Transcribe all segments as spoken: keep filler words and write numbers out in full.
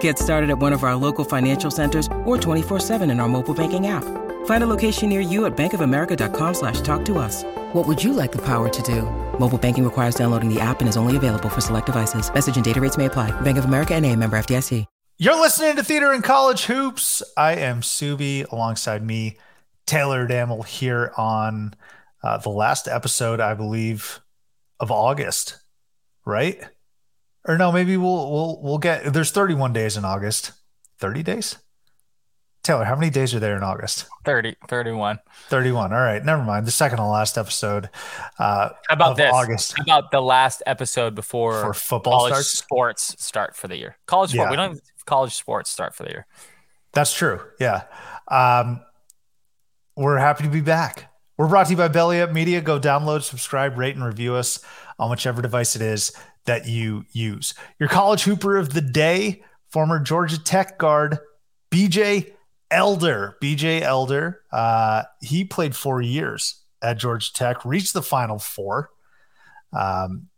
Get started at one of our local financial centers or twenty-four seven in our mobile banking app. Find a location near you at bankofamerica.com slash talk to us. What would you like the power to do? Mobile banking requires downloading the app and is only available for select devices. Message and data rates may apply. Bank of America N A, member F D I C. You're listening to Theater in College Hoops. I am Subi. Alongside me, Taylor Dammel, here on uh, the last episode, I believe, of August, right? Or no, maybe we'll we'll we'll get there's thirty-one days in August. thirty days? Taylor, how many days are there in August? thirty, thirty-one. thirty-one. All right, never mind. The second to last episode uh about of this August. About the last episode before, before football college starts? sports start for the year. College sport. Yeah. We don't have college sports start for the year. That's true. Yeah. Um we're happy to be back. We're brought to you by Belly Up Media. Go download, subscribe, rate, and review us on whichever device it is that you use. Your college hooper of the day, former Georgia Tech guard, B J Elder. B J Elder, uh, he played four years at Georgia Tech, reached the Final Four um,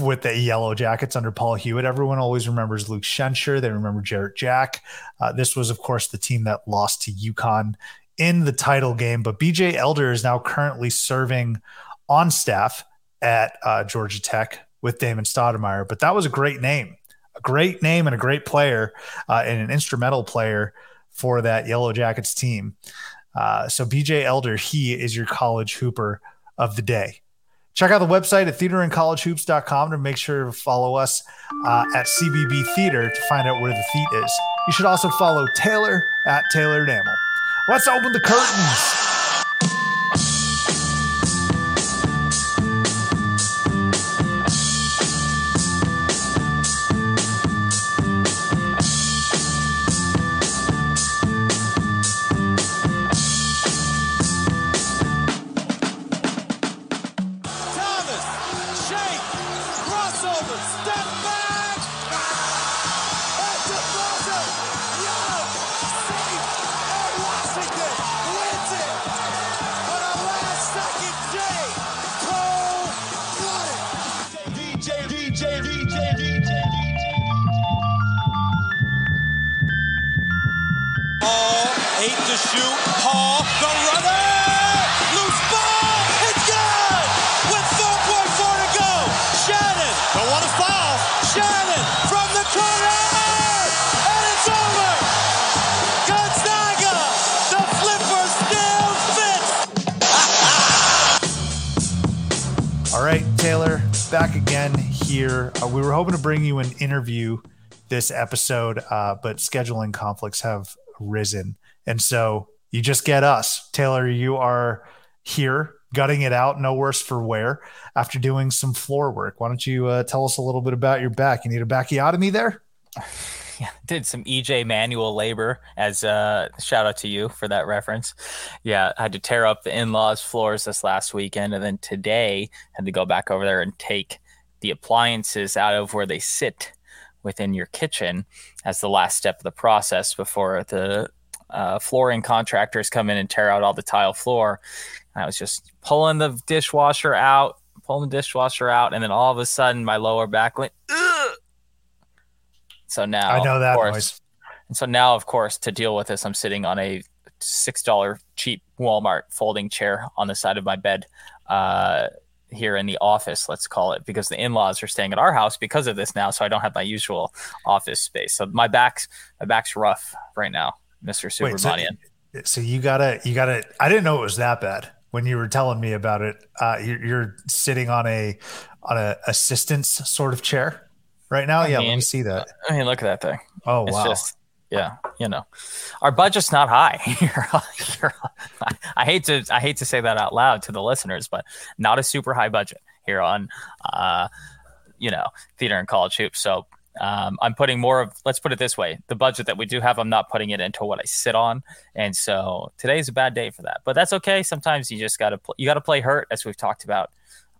with the Yellow Jackets under Paul Hewitt. Everyone always remembers Luke Schencher. They remember Jarrett Jack. Uh, this was, of course, the team that lost to UConn in the title game, but B J Elder is now currently serving on staff at uh, Georgia Tech with Damon Stoudemire. But that was a great name, a great name and a great player uh, and an instrumental player for that Yellow Jackets team. Uh, so B J Elder, he is your college hooper of the day. Check out the website at theater in college hoops dot com to make sure to follow us uh, at C B B Theater to find out where the feat is. You should also follow Taylor at Taylor Dammel. Let's open the curtains. Back again here. Uh, we were hoping to bring you an interview this episode, uh, but scheduling conflicts have arisen. And so you just get us. Taylor, you are here gutting it out, no worse for wear, after doing some floor work. Why don't you uh, tell us a little bit about your back? You need a backiotomy there? Yeah, did some E J manual labor, as a shout out to you for that reference. Yeah, I had to tear up the in-laws' floors this last weekend, and then today had to go back over there and take the appliances out of where they sit within your kitchen as the last step of the process before the uh, flooring contractors come in and tear out all the tile floor. And I was just pulling the dishwasher out, pulling the dishwasher out, and then all of a sudden my lower back went, ugh! So now, I know that course, noise. And so now, of course, to deal with this, I'm sitting on a six dollars cheap Walmart folding chair on the side of my bed uh, here in the office, let's call it, because the in-laws are staying at our house because of this now. So I don't have my usual office space. So my back's my back's rough right now, Mister Subramanian. So, so you gotta you gotta. I didn't know it was that bad when you were telling me about it. Uh, you're, you're sitting on a on a assistance sort of chair. Right now, yeah, I mean, let me see that. I mean, look at that thing. Oh, it's wow. Just, yeah, you know, our budget's not high. you're, you're, I hate to I hate to say that out loud to the listeners, but not a super high budget here on, uh, you know, Theater and College Hoops. So Um, I'm putting more of, let's put it this way, the budget that we do have, I'm not putting it into what I sit on. And so today's a bad day for that, but that's okay. Sometimes you just got to, pl- you got to play hurt, as we've talked about,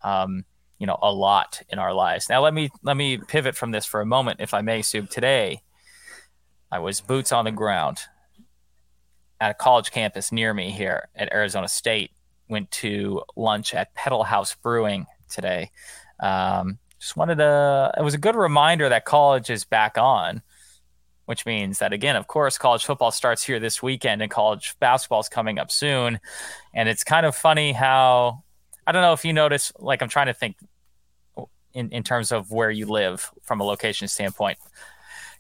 um, you know, a lot in our lives. Now, let me, let me pivot from this for a moment, if I may, Sub. Today, I was boots on the ground at a college campus near me here at Arizona State. Went to lunch at Pedal House Brewing today. Um, Just wanted to, it was a good reminder that college is back on, which means that, again, of course, college football starts here this weekend and college basketball is coming up soon. And it's kind of funny how, I don't know if you notice, like, I'm trying to think in, in terms of where you live from a location standpoint.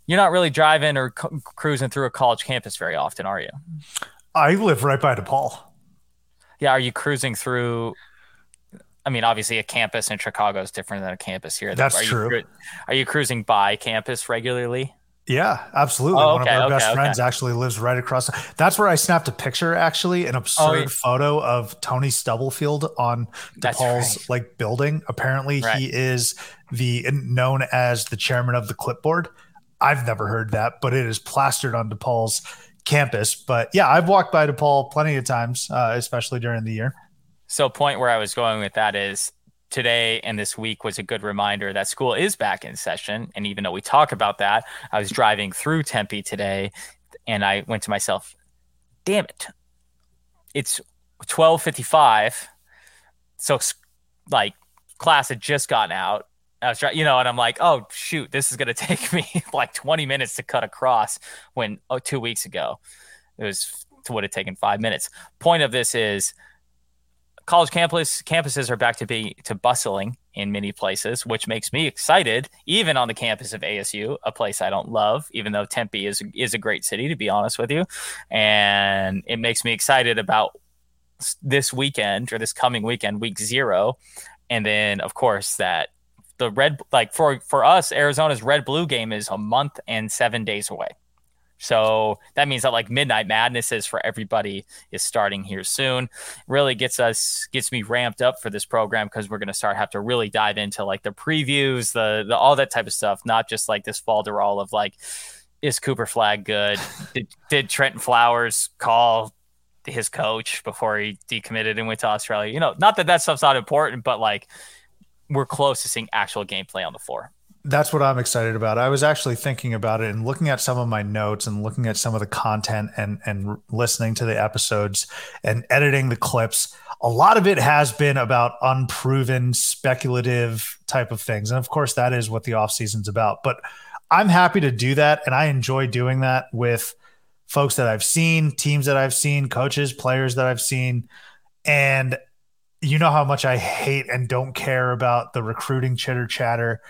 You're not really driving or cu- cruising through a college campus very often, are you? I live right by DePaul. Yeah. Are you cruising through? I mean, obviously, a campus in Chicago is different than a campus here. That's are true. You, are you cruising by campus regularly? Yeah, absolutely. Oh, okay, One of our okay, best okay. friends actually lives right across. That's where I snapped a picture, actually, an absurd oh, yeah. photo of Tony Stubblefield on DePaul's right. like building. Apparently, right. he is the known as the chairman of the clipboard. I've never heard that, but it is plastered on DePaul's campus. But yeah, I've walked by DePaul plenty of times, uh, especially during the year. So point where I was going with that is today and this week was a good reminder that school is back in session. And even though we talk about that, I was driving through Tempe today and I went to myself, damn it, it's twelve fifty-five. So like class had just gotten out. I was trying, you know, and I'm like, oh, shoot, this is going to take me like twenty minutes to cut across when oh, two weeks ago it was would have taken five minutes. Point of this is, college campus campuses are back to be to bustling in many places, which makes me excited, even on the campus of A S U, a place I don't love, even though Tempe is, is a great city, to be honest with you. And it makes me excited about this weekend or this coming weekend, week zero. And then, of course, that the red, like for, for us, Arizona's red blue game is a month and seven days away. So that means that like Midnight Madness is for everybody is starting here soon. Really gets us, gets me ramped up for this program, because we're going to start have to really dive into like the previews, the, the all that type of stuff, not just like this falderall of like, is Cooper Flag good? did, did Trenton Flowers call his coach before he decommitted and went to Australia? You know, not that that stuff's not important, but like we're close to seeing actual gameplay on the floor. That's what I'm excited about. I was actually thinking about it and looking at some of my notes and looking at some of the content and and listening to the episodes and editing the clips. A lot of it has been about unproven, speculative type of things. And of course, that is what the offseason's about. But I'm happy to do that. And I enjoy doing that with folks that I've seen, teams that I've seen, coaches, players that I've seen. And you know how much I hate and don't care about the recruiting chitter chatter.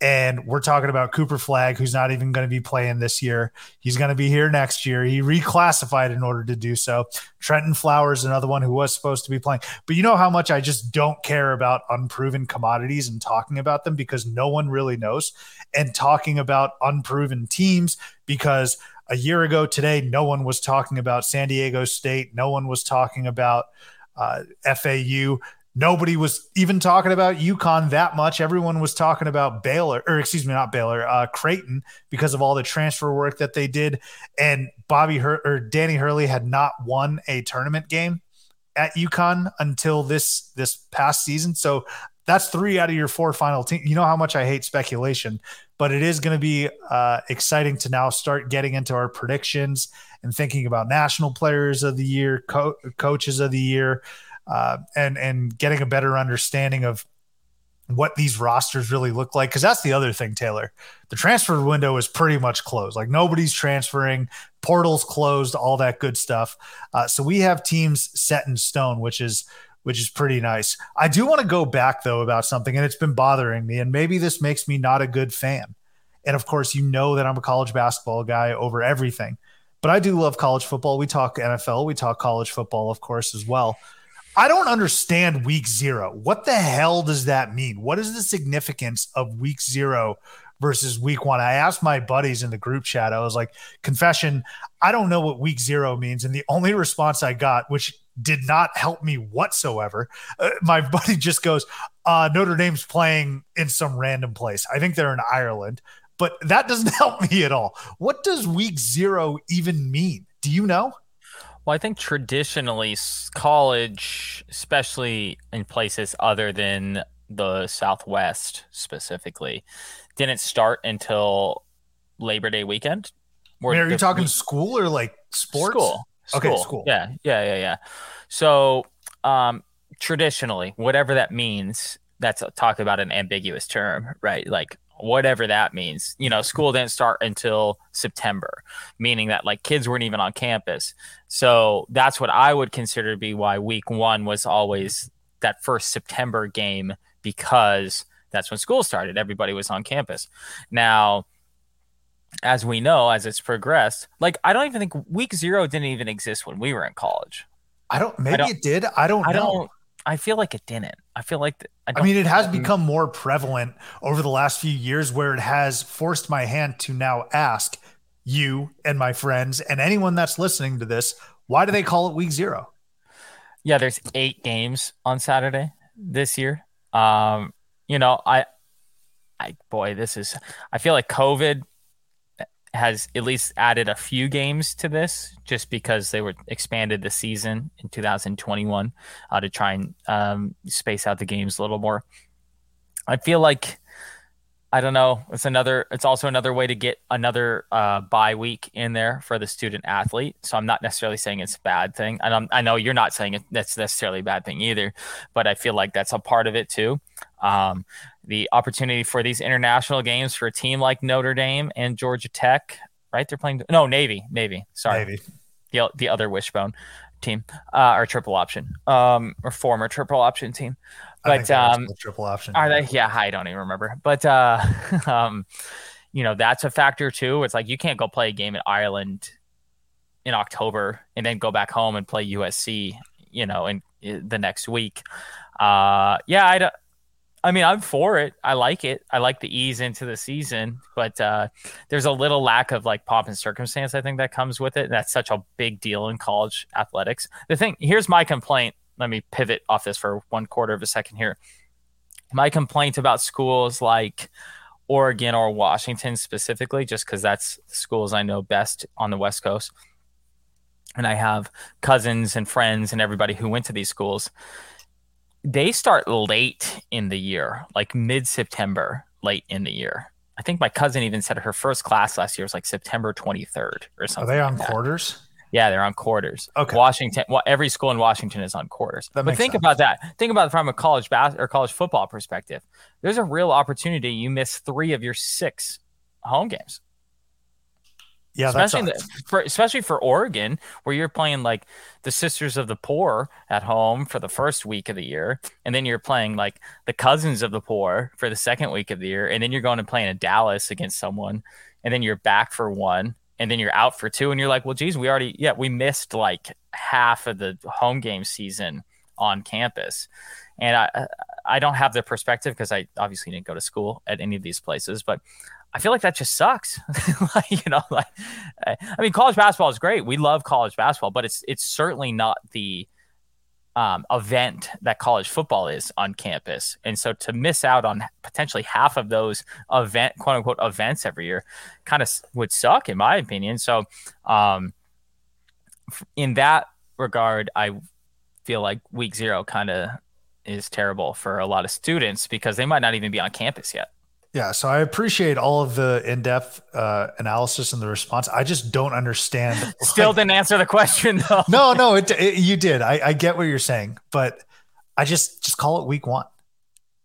And we're talking about Cooper Flag, who's not even going to be playing this year. He's going to be here next year. He reclassified in order to do so. Trenton Flowers, another one who was supposed to be playing. But you know how much I just don't care about unproven commodities and talking about them, because no one really knows. And talking about unproven teams, because a year ago today, no one was talking about San Diego State. No one was talking about uh, F A U. Nobody was even talking about UConn that much. Everyone was talking about Baylor, or excuse me, not Baylor, uh, Creighton, because of all the transfer work that they did. And Bobby Hur- or Danny Hurley had not won a tournament game at UConn until this this past season. So that's three out of your four final team. You know how much I hate speculation, but it is going to be uh, exciting to now start getting into our predictions and thinking about national players of the year, co- coaches of the year. Uh, and and getting a better understanding of what these rosters really look like. Because that's the other thing, Taylor. The transfer window is pretty much closed. Like, nobody's transferring, portals closed, all that good stuff. Uh, so we have teams set in stone, which is which is pretty nice. I do want to go back, though, about something, and it's been bothering me, and maybe this makes me not a good fan. And, of course, you know that I'm a college basketball guy over everything. But I do love college football. We talk N F L. We talk college football, of course, as well. I don't understand week zero. What the hell does that mean? What is the significance of week zero versus week one? I asked my buddies in the group chat. I was like, confession, I don't know what week zero means. And the only response I got, which did not help me whatsoever, uh, my buddy just goes, uh, Notre Dame's playing in some random place. I think they're in Ireland. but that doesn't help me at all. What does week zero even mean? Do you know? Well, I think traditionally college, especially in places other than the Southwest specifically, didn't start until Labor Day weekend. I mean, are you talking week- school or like sports? School. School. Okay, school. Yeah, yeah, yeah, yeah. So um, traditionally, whatever that means, that's a, talk about an ambiguous term, right? Like whatever that means, you know, school didn't start until September, meaning that like kids weren't even on campus. So that's what I would consider to be why week one was always that first September game, because that's when school started. Everybody was on campus. Now, as we know, as it's progressed, like I don't even think week zero didn't even exist when we were in college. I don't, maybe I don't, it did. I don't I know. Don't, I feel like it didn't. I feel like, th- I, I mean, it has become more prevalent over the last few years, where it has forced my hand to now ask you and my friends and anyone that's listening to this, why do they call it week zero? Yeah. There's eight games on Saturday this year. Um, you know, I, I, boy, this is, I feel like COVID has at least added a few games to this, just because they were expanded the season in two thousand twenty-one uh, to try and um, space out the games a little more. I feel like, I don't know, it's another, it's also another way to get another uh, bye week in there for the student athlete. So I'm not necessarily saying it's a bad thing. And I'm, I know you're not saying it, that's necessarily a bad thing either, but I feel like that's a part of it too. Um, the opportunity for these international games for a team like Notre Dame and Georgia Tech, right? They're playing, no, Navy, Navy, sorry. Navy. The, the other wishbone team, uh, or triple option, um, or former triple option team. But, um, triple option. Are they? Yeah. I don't even remember, but, uh, um, you know, that's a factor too. It's like, you can't go play a game in Ireland in October and then go back home and play U S C, you know, in, in the next week. Uh, yeah, I don't, I mean, I'm for it. I like it. I like the ease into the season, but uh, there's a little lack of like pomp and circumstance, I think, that comes with it. And that's such a big deal in college athletics. The thing, here's my complaint. Let me pivot off this for one quarter of a second here. My complaint about schools like Oregon or Washington specifically, just because that's the schools I know best on the West Coast, and I have cousins and friends and everybody who went to these schools, they start late in the year, like mid-September, late in the year. I think my cousin even said her first class last year was like September twenty-third or something. Are they on like quarters? Yeah, they're on quarters. Okay. Washington, well, every school in Washington is on quarters. That but think sense. about that. Think about it from a college bas- or college football perspective. There's a real opportunity you miss three of your six home games. Yeah, especially the, for especially for Oregon, where you're playing like the Sisters of the Poor at home for the first week of the year, and then you're playing like the Cousins of the Poor for the second week of the year, and then you're going and playing in Dallas against someone, and then you're back for one, and then you're out for two, and you're like, well, geez, we already yeah we missed like half of the home game season on campus, and I I don't have the perspective because I obviously didn't go to school at any of these places, but I feel like that just sucks. like, you know, like I mean, college basketball is great. We love college basketball, but it's it's certainly not the um, event that college football is on campus. And so to miss out on potentially half of those event, quote unquote, events every year kind of would suck, in my opinion. So um, in that regard, I feel like week zero kind of is terrible for a lot of students because they might not even be on campus yet. Yeah, so I appreciate all of the in-depth uh, analysis and the response. I just don't understand. Still like, didn't answer the question, though. No, no, it, it, you did. I, I get what you're saying, but I just just call it week one,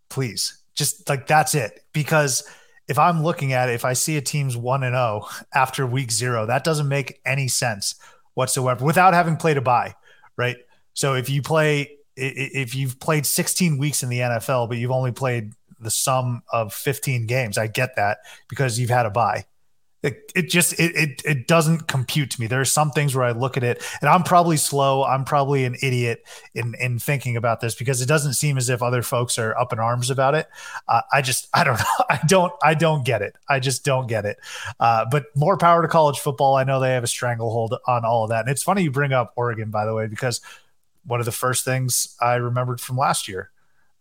please. Just like that's it. Because if I'm looking at it, if I see a team's one and zero after week zero, that doesn't make any sense whatsoever without having played a bye, right? So if you play, if you've played sixteen weeks in the N F L, but you've only played the sum of fifteen games. I get that because you've had a bye. It, it just, it, it, it doesn't compute to me. There are some things where I look at it and I'm probably slow. I'm probably an idiot in, in thinking about this because it doesn't seem as if other folks are up in arms about it. Uh, I just, I don't know. I don't, I don't get it. I just don't get it. Uh, but more power to college football. I know they have a stranglehold on all of that. And it's funny you bring up Oregon, by the way, because one of the first things I remembered from last year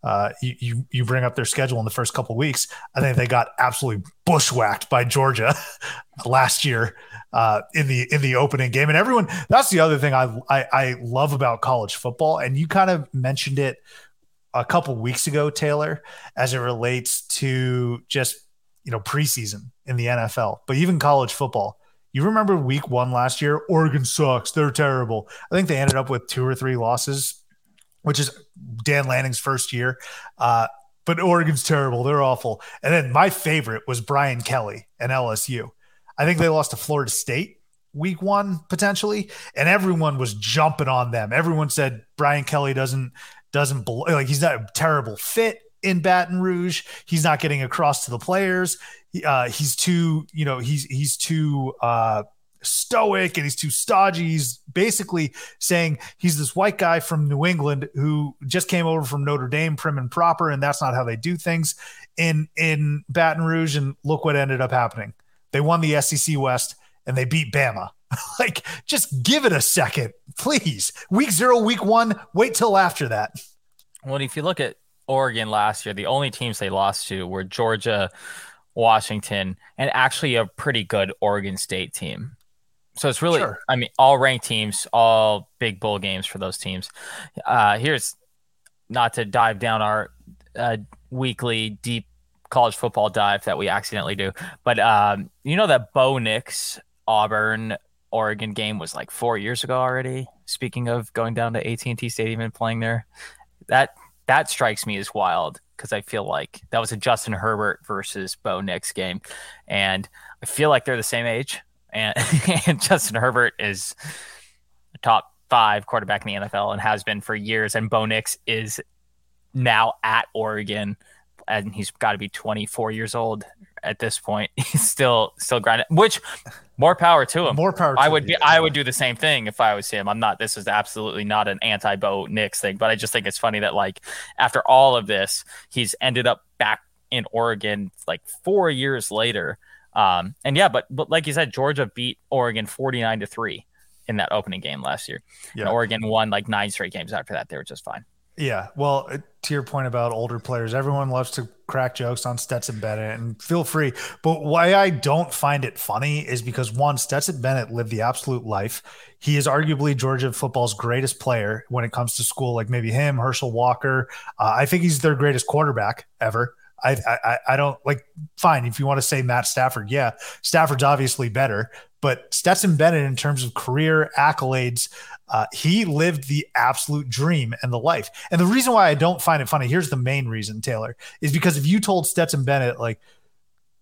Uh, you, you you bring up their schedule in the first couple of weeks. I think they got absolutely bushwhacked by Georgia last year uh, in the in the opening game. And everyone, that's the other thing I, I I love about college football. And you kind of mentioned it a couple weeks ago, Taylor, as it relates to just, you know, preseason in the N F L, but even college football. You remember week one last year, Oregon sucks. They're terrible. I think they ended up with two or three losses, which is Dan Lanning's first year. Uh, but Oregon's terrible. They're awful. And then my favorite was Brian Kelly and L S U. I think they lost to Florida State week one, potentially. And everyone was jumping on them. Everyone said Brian Kelly doesn't, doesn't like, he's not a terrible fit in Baton Rouge. He's not getting across to the players. Uh, he's too, you know, he's, he's too, uh, stoic, and he's too stodgy. He's basically saying he's this white guy from New England who just came over from Notre Dame, prim and proper, and that's not how they do things in in Baton Rouge. And look what ended up happening. They won the S E C West and they beat Bama. Like, just give it a second, please. Week zero, week one, wait till after that. Well, if you look at Oregon last year, the only teams they lost to were Georgia, Washington, and actually a pretty good Oregon State team. So it's really, sure. I mean, all ranked teams, all big bowl games for those teams. Uh, here's not to dive down our uh, weekly deep college football dive that we accidentally do. But um, you know that Bo Nix Auburn Oregon game was like four years ago already. Speaking of going down to A T and T Stadium and playing there, that that strikes me as wild because I feel like that was a Justin Herbert versus Bo Nix game, and I feel like they're the same age. And, and Justin Herbert is a top five quarterback in the N F L and has been for years. And Bo Nix is now at Oregon, and he's got to be twenty-four years old at this point. He's still still grinding. Which more power to him. More power. I to would be, I would do the same thing if I was him. I'm not. This is absolutely not an anti-Bo Nix thing, but I just think it's funny that, like, after all of this, he's ended up back in Oregon like four years later. Um, and yeah, but, but like you said, Georgia beat Oregon forty-nine to three in that opening game last year. Yeah. And Oregon won like nine straight games after that. They were just fine. Yeah. Well, to your point about older players, everyone loves to crack jokes on Stetson Bennett, and feel free. But why I don't find it funny is because, one, Stetson Bennett lived the absolute life. He is arguably Georgia football's greatest player when it comes to school, like maybe him, Herschel Walker. Uh, I think he's their greatest quarterback ever. I, I I don't like fine. If you want to say Matt Stafford, yeah, Stafford's obviously better, but Stetson Bennett, in terms of career accolades, uh, he lived the absolute dream and the life. And the reason why I don't find it funny, here's the main reason, Taylor, is because if you told Stetson Bennett, like,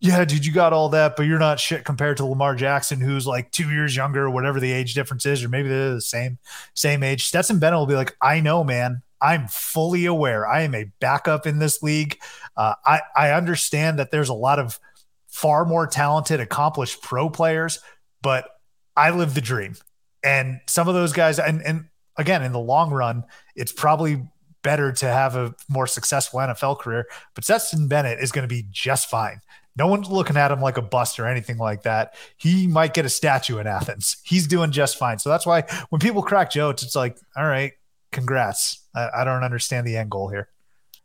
yeah, dude, you got all that, but you're not shit compared to Lamar Jackson, who's like two years younger, or whatever the age difference is, or maybe they're the same, same age. Stetson Bennett will be like, I know, man. I'm fully aware. I am a backup in this league. Uh, I, I understand that there's a lot of far more talented, accomplished pro players, but I live the dream. And some of those guys, and, and again, in the long run, it's probably better to have a more successful N F L career, but Stetson Bennett is going to be just fine. No one's looking at him like a bust or anything like that. He might get a statue in Athens. He's doing just fine. So that's why when people crack jokes, it's like, all right, congrats. I, I don't understand the end goal here.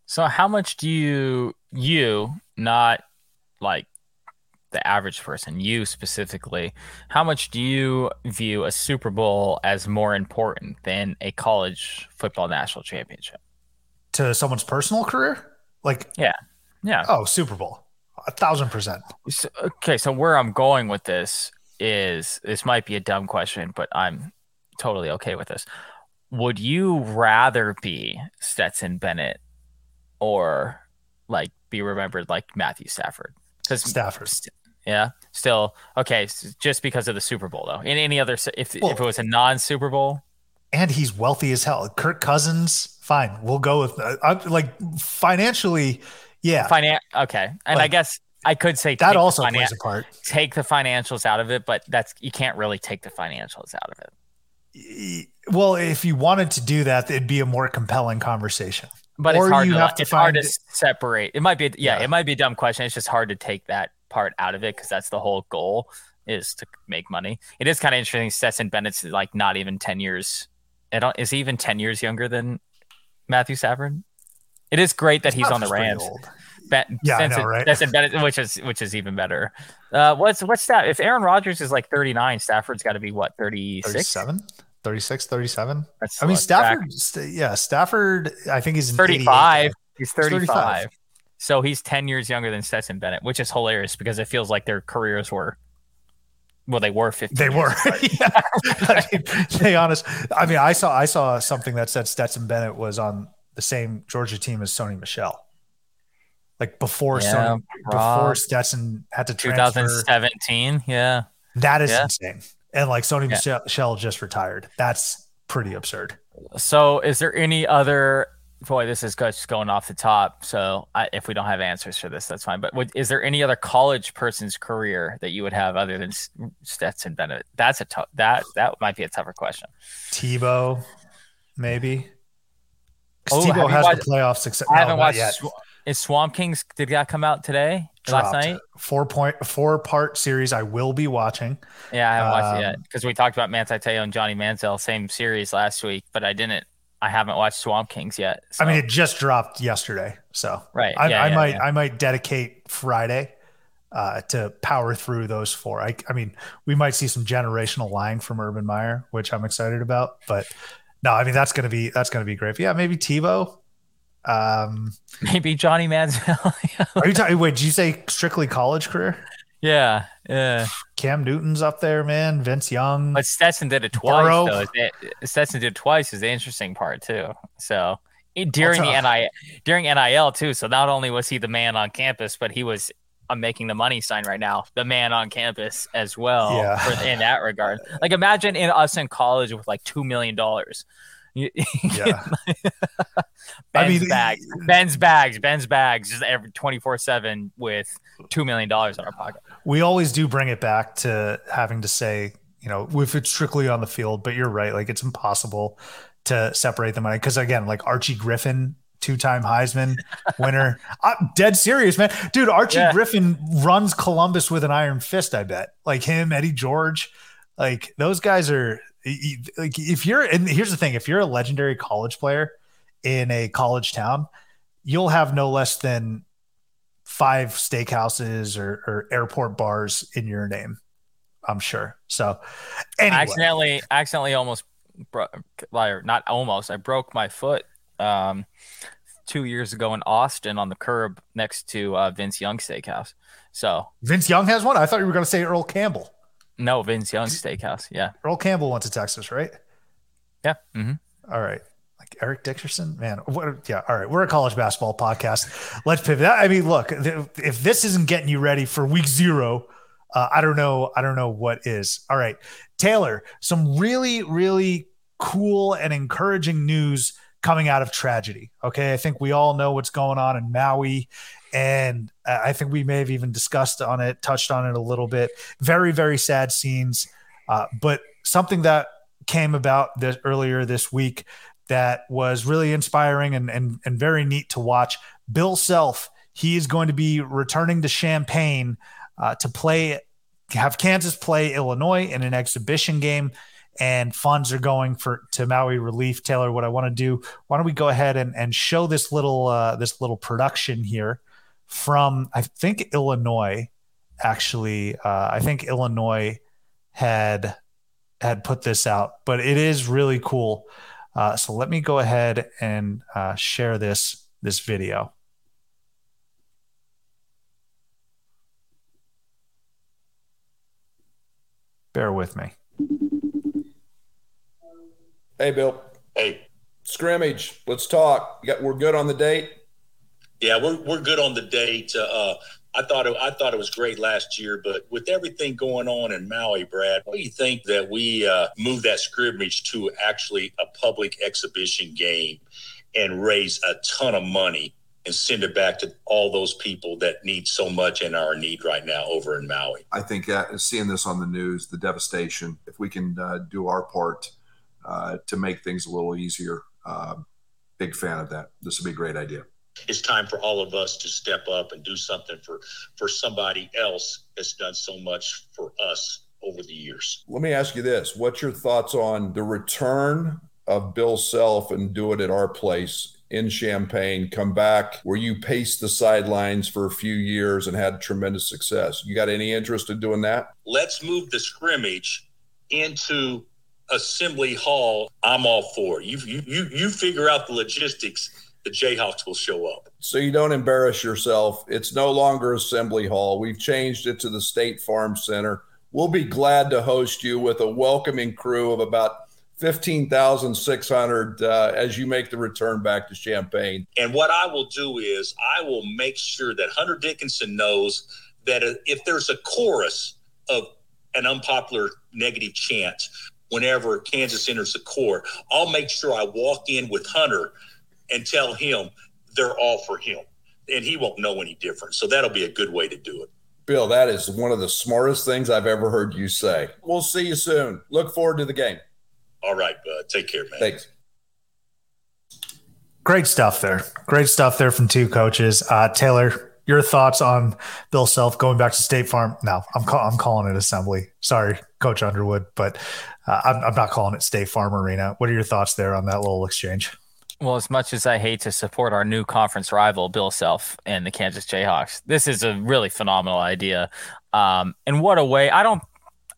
So how much do you, you not like the average person, you specifically, how much do you view a Super Bowl as more important than a college football national championship? To someone's personal career? Like, yeah. Yeah. Oh, Super Bowl. A thousand percent. So, okay. So where I'm going with this is, this might be a dumb question, but I'm totally okay with this. Would you rather be Stetson Bennett or like be remembered like Matthew Stafford? Stafford. St- yeah. Still. Okay. So just because of the Super Bowl though. In any other, if, well, if it was a non Super Bowl. And he's wealthy as hell. Kirk Cousins. Fine. We'll go with uh, I, like financially. Yeah. Finan- okay. And like, I guess I could say that also finan- plays a part. Take the financials out of it, but that's, you can't really take the financials out of it. Well, if you wanted to do that, it'd be a more compelling conversation. But or it's hard you to, have to it's find hard to it. separate. It might be, yeah, yeah, it might be a dumb question. It's just hard to take that part out of it because that's the whole goal, is to make money. It is kind of interesting. Stetson Bennett's like not even ten years. I don't, is he even ten years younger than Matthew Stafford? It is great that it's he's on the Rams. But yeah, since I know, right? Stetson Bennett, which is which is even better. Uh, what's what's that? If Aaron Rodgers is like thirty-nine, Stafford's got to be what, thirty-six? thirty-seven? thirty-six, thirty-seven? That's I mean, Stafford, st- yeah, Stafford, I think he's thirty-five. He's thirty-five. So he's ten years younger than Stetson Bennett, which is hilarious because it feels like their careers were, well, they were fifteen. They were. Yeah. I mean, they honest. I mean, I saw, I saw something that said Stetson Bennett was on the same Georgia team as Sony Michel. Like before, yeah, Sony, before Stetson had to transfer. twenty seventeen. Yeah. That is yeah. insane. And like Sony yeah. Michel just retired. That's pretty absurd. So is there any other, boy, this is just going off the top. So I, if we don't have answers for this, that's fine. But would, is there any other college person's career that you would have other than Stetson Bennett? That's a tough, that, that might be a tougher question. Tebow, maybe. Oh, Tebow has watched, the playoff success. I haven't no, watched yet. Is Swamp Kings, did that come out today? Dropped. Last night? Four point four part series I will be watching. Yeah, I haven't watched um, it yet because we talked about Manti Te'o and Johnny Manziel, same series last week, but I didn't. I haven't watched Swamp Kings yet. So. I mean, it just dropped yesterday, so right. I, yeah, I yeah, might, yeah. I might dedicate Friday uh, to power through those four. I, I mean, we might see some generational line from Urban Meyer, which I'm excited about. But no, I mean that's gonna be that's gonna be great. But yeah, maybe Tebow. Um, maybe Johnny Manziel. Are you talking? Wait, did you say strictly college career? Yeah, yeah. Cam Newton's up there, man. Vince Young. But Stetson did it twice, Burrow. though. It, Stetson did it twice is the interesting part too. So it, during the N I L, during N I L too. So not only was he the man on campus, but he was I'm making the money sign right now, the man on campus as well. Yeah. For, in that regard, like imagine in us in college with like two million dollars. Yeah. Ben's I mean, bags, Ben's bags, Ben's bags, just every twenty-four seven with two million dollars in our pocket. We always do bring it back to having to say, you know, if it's strictly on the field, but you're right. Like it's impossible to separate the money. Cause again, like Archie Griffin, two-time Heisman winner, I'm dead serious, man, dude, Archie yeah. Griffin runs Columbus with an iron fist. I bet like him, Eddie George, like those guys are, like if you're, and here's the thing, if you're a legendary college player in a college town, you'll have no less than five steakhouses or, or airport bars in your name, I'm sure. So anyway. I accidentally, accidentally almost bro- not almost, I broke my foot um, two years ago in Austin on the curb next to uh, Vince Young's steakhouse. So Vince Young has one. I thought you were going to say Earl Campbell. No, Vince Young's steakhouse. Yeah. Earl Campbell went to Texas, right? Yeah. Mm-hmm. All right. Like Eric Dickerson, man. What, yeah. All right. We're a college basketball podcast. Let's pivot. I mean, look, if this isn't getting you ready for week zero, uh, I don't know. I don't know what is. All right. Taylor, some really, really cool and encouraging news coming out of tragedy. Okay. I think we all know what's going on in Maui. And I think we may have even discussed on it, touched on it a little bit. Very, very sad scenes. Uh, but something that came about this, earlier this week that was really inspiring and, and, and very neat to watch. Bill Self, he is going to be returning to Champaign uh, to play, have Kansas play Illinois in an exhibition game. And funds are going for to Maui Relief. Taylor, what I want to do, why don't we go ahead and, and show this little uh, this little production here. From, I think Illinois, actually, uh, I think Illinois had had put this out, but it is really cool. Uh, so let me go ahead and uh, share this this video. Bear with me. Hey, Bill. Hey. Scrimmage. Let's talk. You got, we're good on the date. Yeah, we're we're good on the date. Uh, I thought it, I thought it was great last year, but with everything going on in Maui, Brad, what do you think that we uh, move that scrimmage to actually a public exhibition game and raise a ton of money and send it back to all those people that need so much and are in need right now over in Maui? I think uh, seeing this on the news, the devastation, if we can uh, do our part uh, to make things a little easier, uh, big fan of that. This would be a great idea. It's time for all of us to step up and do something for, for somebody else that's done so much for us over the years. Let me ask you this. What's your thoughts on the return of Bill Self and do it at our place in Champaign, come back where you paced the sidelines for a few years and had tremendous success. You got any interest in doing that? Let's move the scrimmage into Assembly Hall. I'm all for it. You, you, you, you figure out the logistics. The Jayhawks will show up. So you don't embarrass yourself. It's no longer Assembly Hall. We've changed it to the State Farm Center. We'll be glad to host you with a welcoming crew of about fifteen thousand six hundred uh, as you make the return back to Champaign. And what I will do is I will make sure that Hunter Dickinson knows that if there's a chorus of an unpopular negative chant, whenever Kansas enters the court, I'll make sure I walk in with Hunter and tell him they're all for him, and he won't know any different. So that'll be a good way to do it. Bill, that is one of the smartest things I've ever heard you say. We'll see you soon. Look forward to the game. All right, bud. Take care, man. Thanks. Great stuff there. Great stuff there from two coaches. Uh, Taylor, your thoughts on Bill Self going back to State Farm? No, I'm call- I'm calling it Assembly. Sorry, Coach Underwood, but uh, I'm, I'm not calling it State Farm Arena. What are your thoughts there on that little exchange? Well, as much as I hate to support our new conference rival, Bill Self and the Kansas Jayhawks, this is a really phenomenal idea. Um, and what a way. I don't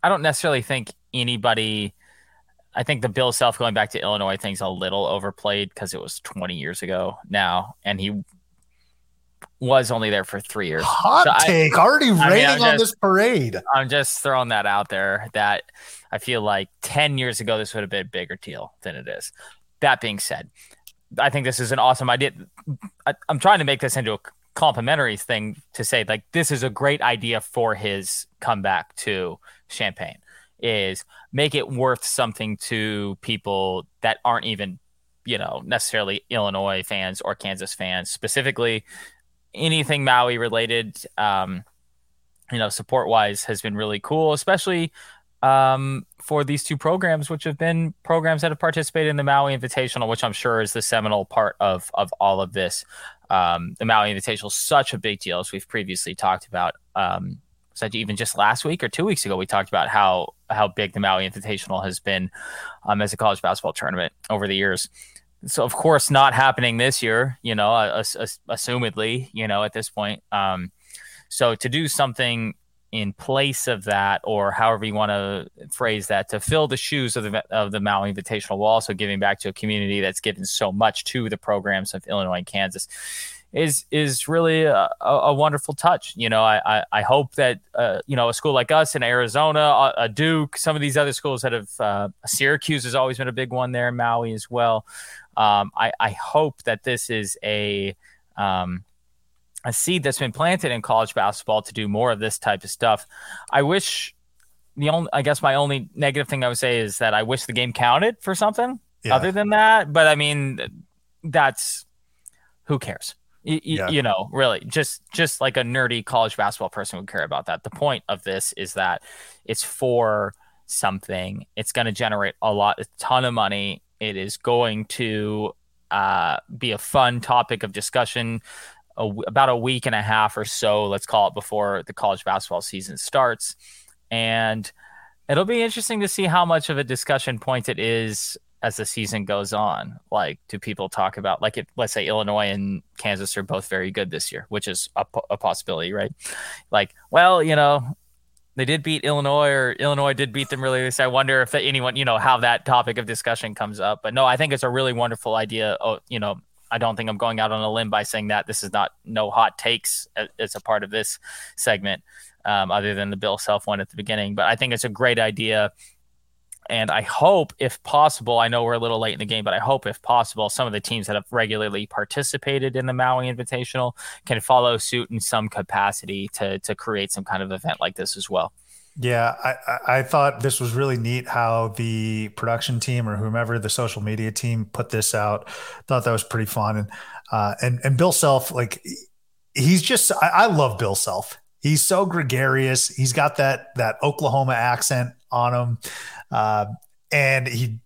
I don't necessarily think anybody – I think the Bill Self going back to Illinois thing's a little overplayed because it was twenty years ago now, and he was only there for three years. Hot so take, I, already I raining mean, on just, this parade. I'm just throwing that out there that I feel like ten years ago this would have been a bigger deal than it is. That being said, I think this is an awesome idea. I, I'm trying to make this into a complimentary thing to say, like, this is a great idea for his comeback to Champaign, is make it worth something to people that aren't even, you know, necessarily Illinois fans or Kansas fans specifically. Anything Maui related, um, you know, support wise has been really cool, especially um for these two programs, which have been programs that have participated in the Maui Invitational, which I'm sure is the seminal part of of all of this. Um the Maui Invitational is such a big deal, as we've previously talked about. Um such even just last week or two weeks ago, we talked about how how big the Maui Invitational has been um as a college basketball tournament over the years. So of course not happening this year, you know, uh, uh, assumedly, you know, at this point. Um so to do something in place of that, or however you want to phrase that, to fill the shoes of the of the Maui Invitational, while also giving back to a community that's given so much to the programs of Illinois and Kansas, is is really a, a wonderful touch. You know, I I, I hope that uh, you know, a school like us in Arizona, a, a Duke, some of these other schools that have uh, Syracuse has always been a big one there in Maui as well. Um, I I hope that this is a um, a seed that's been planted in college basketball to do more of this type of stuff. I wish the only, I guess my only negative thing I would say is that I wish the game counted for something yeah. other than that. But I mean, that's, who cares? Y- yeah. You know, really just, just like a nerdy college basketball person would care about that. The point of this is that it's for something. It's going to generate a lot, a ton of money. It is going to uh, be a fun topic of discussion A, about a week and a half or so, let's call it, before the college basketball season starts. And it'll be interesting to see how much of a discussion point it is as the season goes on. Like, do people talk about, like, if, let's say Illinois and Kansas are both very good this year, which is a, a possibility, right? Like, well, you know, they did beat Illinois, or Illinois did beat them really. So I wonder if that anyone, you know, how that topic of discussion comes up. But no, I think it's a really wonderful idea. Oh, you know, I don't think I'm going out on a limb by saying that. This is not no hot takes as a part of this segment, um, other than the Bill Self one at the beginning. But I think it's a great idea. And I hope, if possible, I know we're a little late in the game, but I hope, if possible, some of the teams that have regularly participated in the Maui Invitational can follow suit in some capacity to to create some kind of event like this as well. Yeah, I, I thought this was really neat how the production team, or whomever, the social media team, put this out. Thought that was pretty fun. And uh, and and Bill Self, like, he's just, I, I love Bill Self. He's so gregarious. He's got that that Oklahoma accent on him, uh, and he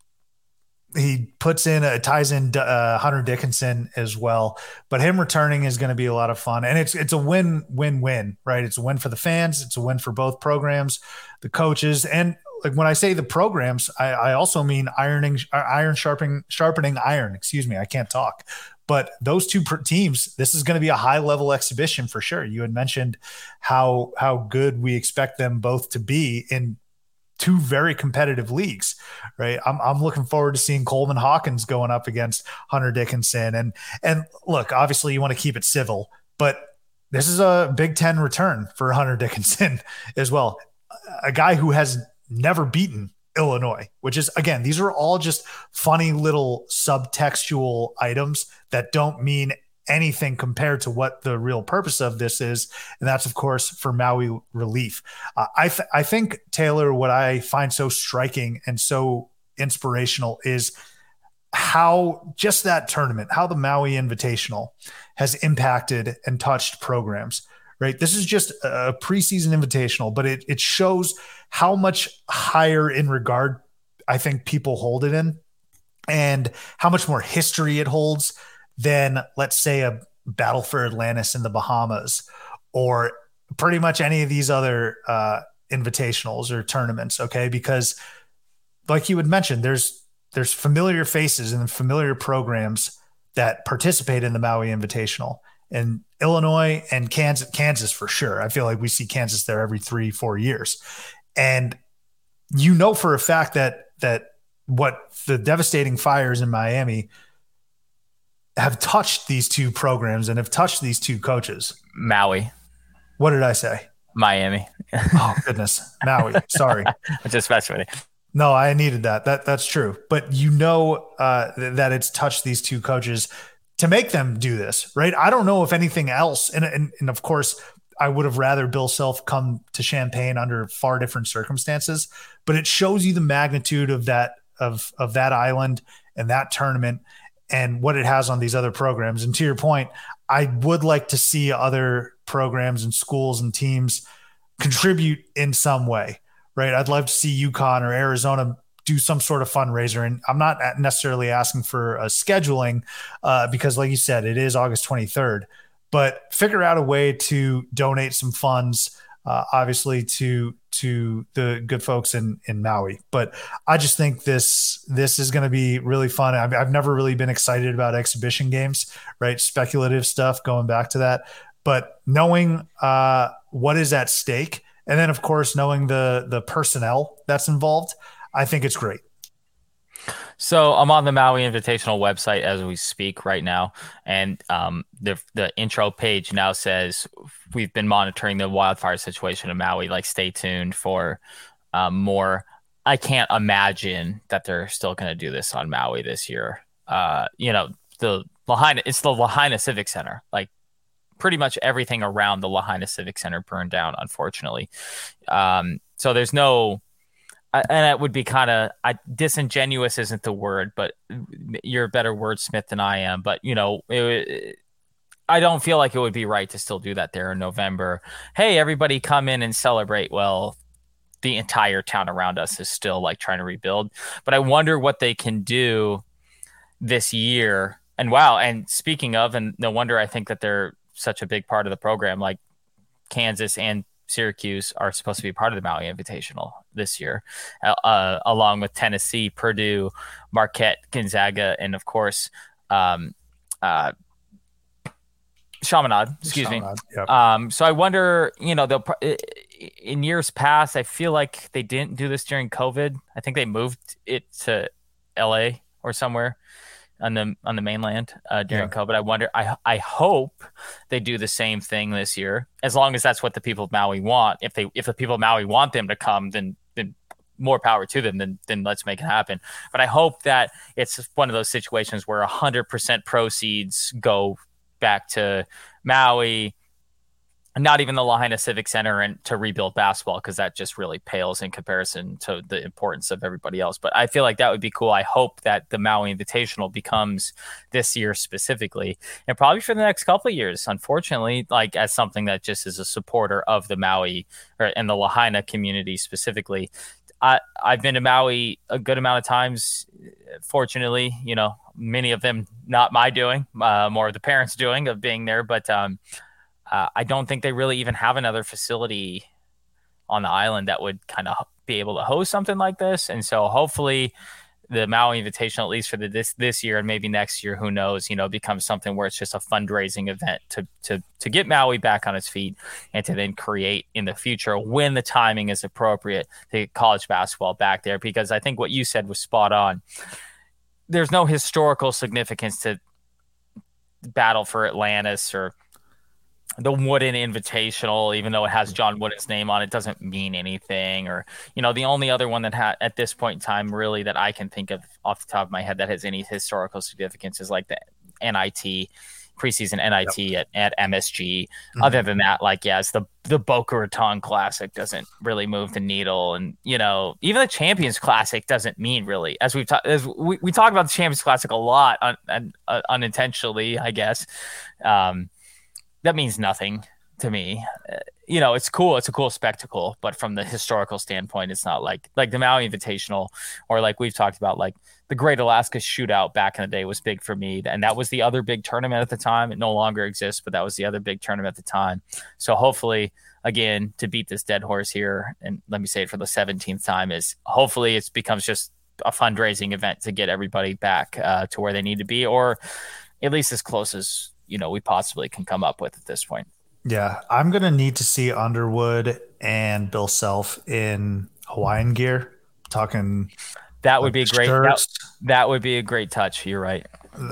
he puts in a, ties in uh, Hunter Dickinson as well. But him returning is going to be a lot of fun, and it's it's a win win win, right? It's a win for the fans, it's a win for both programs, the coaches, and, like, when I say the programs, I, I also mean ironing iron sharpening sharpening iron. Excuse me, I can't talk. But those two teams, this is going to be a high-level exhibition for sure. You had mentioned how how good we expect them both to be in two very competitive leagues, right? I'm I'm looking forward to seeing Coleman Hawkins going up against Hunter Dickinson. And and look, obviously you want to keep it civil, but this is a Big Ten return for Hunter Dickinson as well, a guy who has never beaten Illinois, which is, again, these are all just funny little subtextual items that don't mean anything compared to what the real purpose of this is. And that's, of course, for Maui relief. Uh, I, th- I think, Taylor, what I find so striking and so inspirational is how just that tournament, how the Maui Invitational has impacted and touched programs. Right. This is just a preseason invitational, but it it shows how much higher in regard I think people hold it in and how much more history it holds than, let's say, a Battle for Atlantis in the Bahamas or pretty much any of these other uh, invitationals or tournaments. OK, because like you had mentioned, there's there's familiar faces and familiar programs that participate in the Maui Invitational. And Illinois and Kansas, Kansas for sure. I feel like we see Kansas there every three, four years. And you know for a fact that that what the devastating fires in Miami have touched these two programs and have touched these two coaches. Maui. What did I say? Miami. Oh, goodness. Maui. Sorry. Which is fascinating. No, I needed that. That That's true. But you know uh, th- that it's touched these two coaches to make them do this, right? I don't know if anything else. And, and, and of course, I would have rather Bill Self come to Champaign under far different circumstances, but it shows you the magnitude of that, of, of that island and that tournament and what it has on these other programs. And to your point, I would like to see other programs and schools and teams contribute in some way, right? I'd love to see UConn or Arizona do some sort of fundraiser. And I'm not necessarily asking for a scheduling uh, because like you said, it is August twenty-third, but figure out a way to donate some funds, uh, obviously to, to the good folks in, in Maui. But I just think this, this is going to be really fun. I've, I've never really been excited about exhibition games, right? Speculative stuff, going back to that, but knowing uh, what is at stake. And then of course, knowing the, the personnel that's involved, I think it's great. So I'm on the Maui Invitational website as we speak right now. And um, the the intro page now says, we've been monitoring the wildfire situation in Maui. Like, stay tuned for um, more. I can't imagine that they're still going to do this on Maui this year. Uh, you know, the Lahaina, it's the Lahaina Civic Center. Like, pretty much everything around the Lahaina Civic Center burned down, unfortunately. Um, so there's no... I, and that would be kind of disingenuous isn't the word, but you're a better wordsmith than I am. But, you know, it, it, I don't feel like it would be right to still do that there in November. Hey, everybody come in and celebrate. Well, the entire town around us is still like trying to rebuild. But I wonder what they can do this year. And wow. And speaking of, and no wonder I think that they're such a big part of the program, like Kansas and Syracuse are supposed to be part of the Maui Invitational this year, uh, along with Tennessee, Purdue, Marquette, Gonzaga, and of course, um, uh, Chaminade, excuse Chaminade, me. Yep. Um, so I wonder, you know, they'll in years past, I feel like they didn't do this during COVID. I think they moved it to L A or somewhere on the, on the mainland uh, during yeah. COVID. I wonder, I, I hope they do the same thing this year, as long as that's what the people of Maui want. If they, if the people of Maui want them to come, then, then more power to them, then, then let's make it happen. But I hope that it's one of those situations where a hundred percent proceeds go back to Maui, not even the Lahaina Civic Center, and to rebuild basketball, 'cause that just really pales in comparison to the importance of everybody else. But I feel like that would be cool. I hope that the Maui Invitational becomes this year specifically, and probably for the next couple of years, unfortunately, like as something that just is a supporter of the Maui or and the Lahaina community specifically. I I've been to Maui a good amount of times. Fortunately, you know, many of them, not my doing, uh, more of the parents doing of being there, but, um, Uh, I don't think they really even have another facility on the island that would kind of be able to host something like this. And so hopefully the Maui Invitational, at least for the, this this year and maybe next year, who knows, you know, becomes something where it's just a fundraising event to to to get Maui back on its feet and to then create in the future, when the timing is appropriate, to get college basketball back there. Because I think what you said was spot on. There's no historical significance to battle for Atlantis or the Wooden Invitational, even though it has John Wooden's name on it, doesn't mean anything. Or, you know, the only other one that ha- at this point in time, really, that I can think of off the top of my head that has any historical significance is like the N I T, preseason N I T yep. at, at M S G. Mm-hmm. Other than that, like, yeah, it's the, the Boca Raton Classic doesn't really move the needle. And, you know, even the Champions Classic doesn't mean really, as we've ta- as we, we talk about the Champions Classic a lot un- un- un- unintentionally, I guess. Um, That means nothing to me. Uh, you know, it's cool. It's a cool spectacle, but from the historical standpoint, it's not like, like the Maui Invitational, or like we've talked about, like the Great Alaska Shootout back in the day was big for me. And that was the other big tournament at the time. It no longer exists, but that was the other big tournament at the time. So hopefully, again, to beat this dead horse here, and let me say it for the seventeenth time, is hopefully it becomes just a fundraising event to get everybody back uh, to where they need to be, or at least as close as, you know, we possibly can come up with at this point. Yeah. I'm going to need to see Underwood and Bill Self in Hawaiian gear. I'm talking. That would like be a great. That, that would be a great touch. You're right.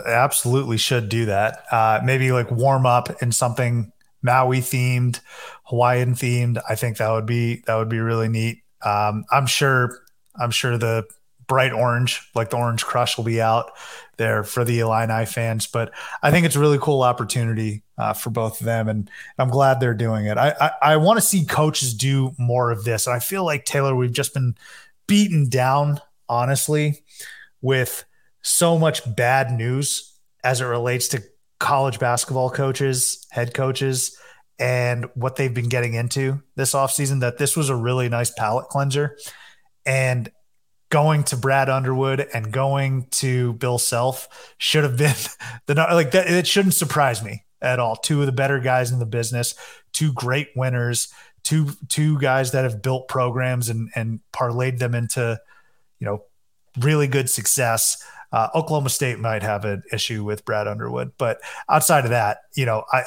Absolutely should do that. Uh, maybe like warm up in something Maui themed, Hawaiian themed. I think that would be, that would be really neat. Um, I'm sure, I'm sure the bright orange, like the Orange Crush, will be out there for the Illini fans, but I think it's a really cool opportunity uh, for both of them, and I'm glad they're doing it. I I, I want to see coaches do more of this. And I feel like, Taylor, we've just been beaten down, honestly, with so much bad news as it relates to college basketball coaches, head coaches, and what they've been getting into this offseason, that this was a really nice palate cleanser. And going to Brad Underwood and going to Bill Self should have been the, like that. It shouldn't surprise me at all. Two of the better guys in the business, two great winners, two, two guys that have built programs and, and parlayed them into, you know, really good success. Uh, Oklahoma State might have an issue with Brad Underwood, but outside of that, you know, I,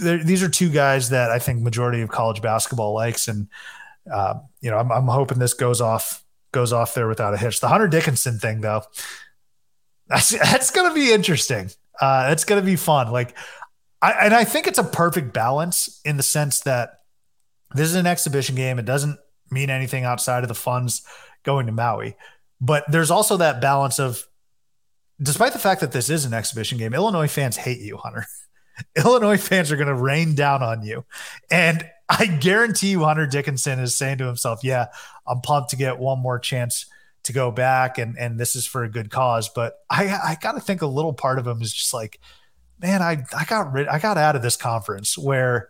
these are two guys that I think majority of college basketball likes. And, uh, you know, I'm, I'm hoping this goes off, goes off there without a hitch. The Hunter Dickinson thing, though, that's, that's going to be interesting. Uh, it's going to be fun. Like, I, and I think it's a perfect balance in the sense that this is an exhibition game. It doesn't mean anything outside of the funds going to Maui, but there's also that balance of, despite the fact that this is an exhibition game, Illinois fans hate you, Hunter. Illinois fans are going to rain down on you. And I guarantee you Hunter Dickinson is saying to himself, yeah, I'm pumped to get one more chance to go back, and, and this is for a good cause. But I I got to think a little part of him is just like, man, I, I got rid I got out of this conference where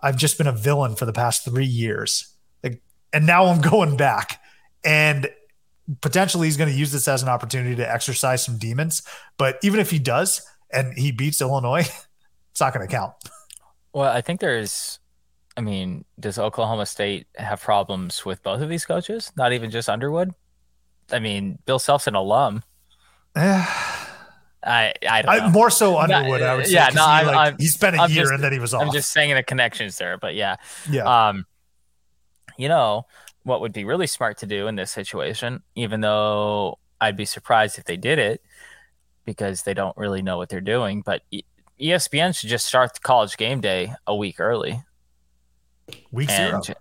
I've just been a villain for the past three years. Like, and now I'm going back. And potentially he's going to use this as an opportunity to exercise some demons. But even if he does and he beats Illinois, it's not going to count. Well, I think there is... I mean, does Oklahoma State have problems with both of these coaches? Not even just Underwood? I mean, Bill Self's an alum. I I don't know. I, more so Underwood, yeah, I would say. Yeah, no, he, I'm, like, I'm, he spent a I'm year just, and then he was off. I'm just saying the connections there, but yeah. Yeah. Um, you know, what would be really smart to do in this situation, even though I'd be surprised if they did it because they don't really know what they're doing, but E S P N should just start the College Game Day a week early. Week zero. And,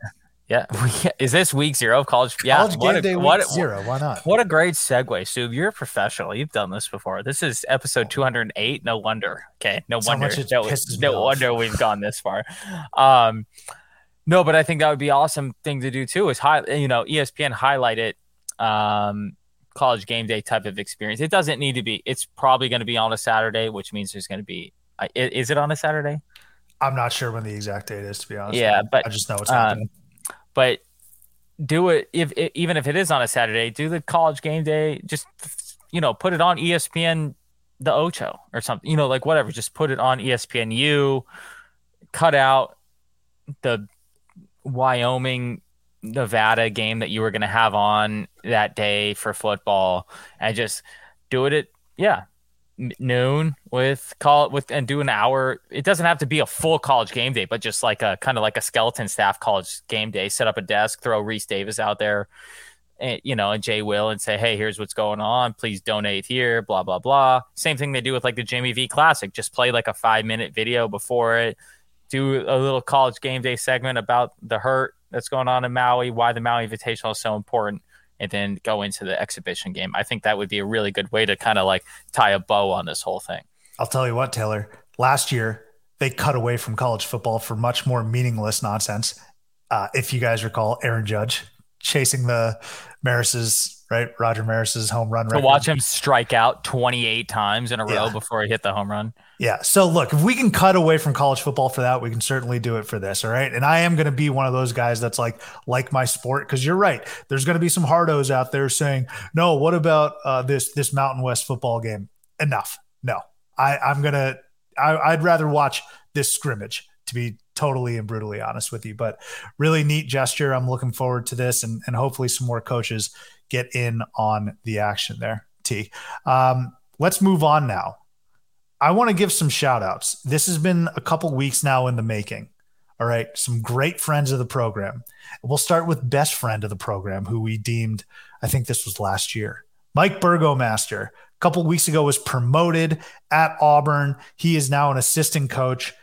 yeah. We, is this week zero of college? Yeah. College game a, day week what, zero. Why not? What a great segue. Sue, you're a professional. You've done this before. This is episode two hundred eight. No wonder. Okay. No so wonder. No, no wonder we've gone this far. Um, no, but I think that would be an awesome thing to do too, is high, you know, E S P N highlight it. Um, college game day type of experience. It doesn't need to be, it's probably going to be on a Saturday, which means there's going to be, uh, is it on a Saturday? I'm not sure when the exact date is, to be honest. Yeah, but I just know it's happening. Um, but do it if, if even if it is on a Saturday, do the college game day. Just, you know, put it on E S P N, the Ocho or something. You know, like whatever. Just put it on E S P N U. Cut out the Wyoming Nevada game that you were going to have on that day for football, and just do it at yeah noon with call it with and do an hour. It doesn't have to be a full college game day, but just like a kind of like a skeleton staff college game day. Set up a desk, throw Reese Davis out there, and, you know, and Jay Will, and say, hey, here's what's going on. Please donate here, blah blah blah. Same thing they do with like the Jimmy V Classic. Just play like a five minute video before it. Do a little college game day segment about the hurt that's going on in Maui, why the Maui Invitational is so important, and then go into the exhibition game. I think that would be a really good way to kind of like tie a bow on this whole thing. I'll tell you what, Taylor, last year they cut away from college football for much more meaningless nonsense. Uh, if you guys recall, Aaron Judge chasing the Maris's, right? Roger Maris's home run record. To watch him strike out twenty-eight times in a row yeah. before he hit the home run. Yeah. So look, if we can cut away from college football for that, we can certainly do it for this. All right. And I am going to be one of those guys that's like, like my sport. Cause you're right. There's going to be some hardos out there saying, no, what about uh, this, this Mountain West football game? Enough. No, I I'm going to, I'd rather watch this scrimmage, to be totally and brutally honest with you, but really neat gesture. I'm looking forward to this, and, and hopefully some more coaches get in on the action there. T um, let's move on now. I want to give some shout outs. This has been a couple weeks now in the making. All right. Some great friends of the program. We'll start with best friend of the program, who we deemed, I think this was last year, Mike Burgomaster, a couple weeks ago was promoted at Auburn. He is now an assistant coach.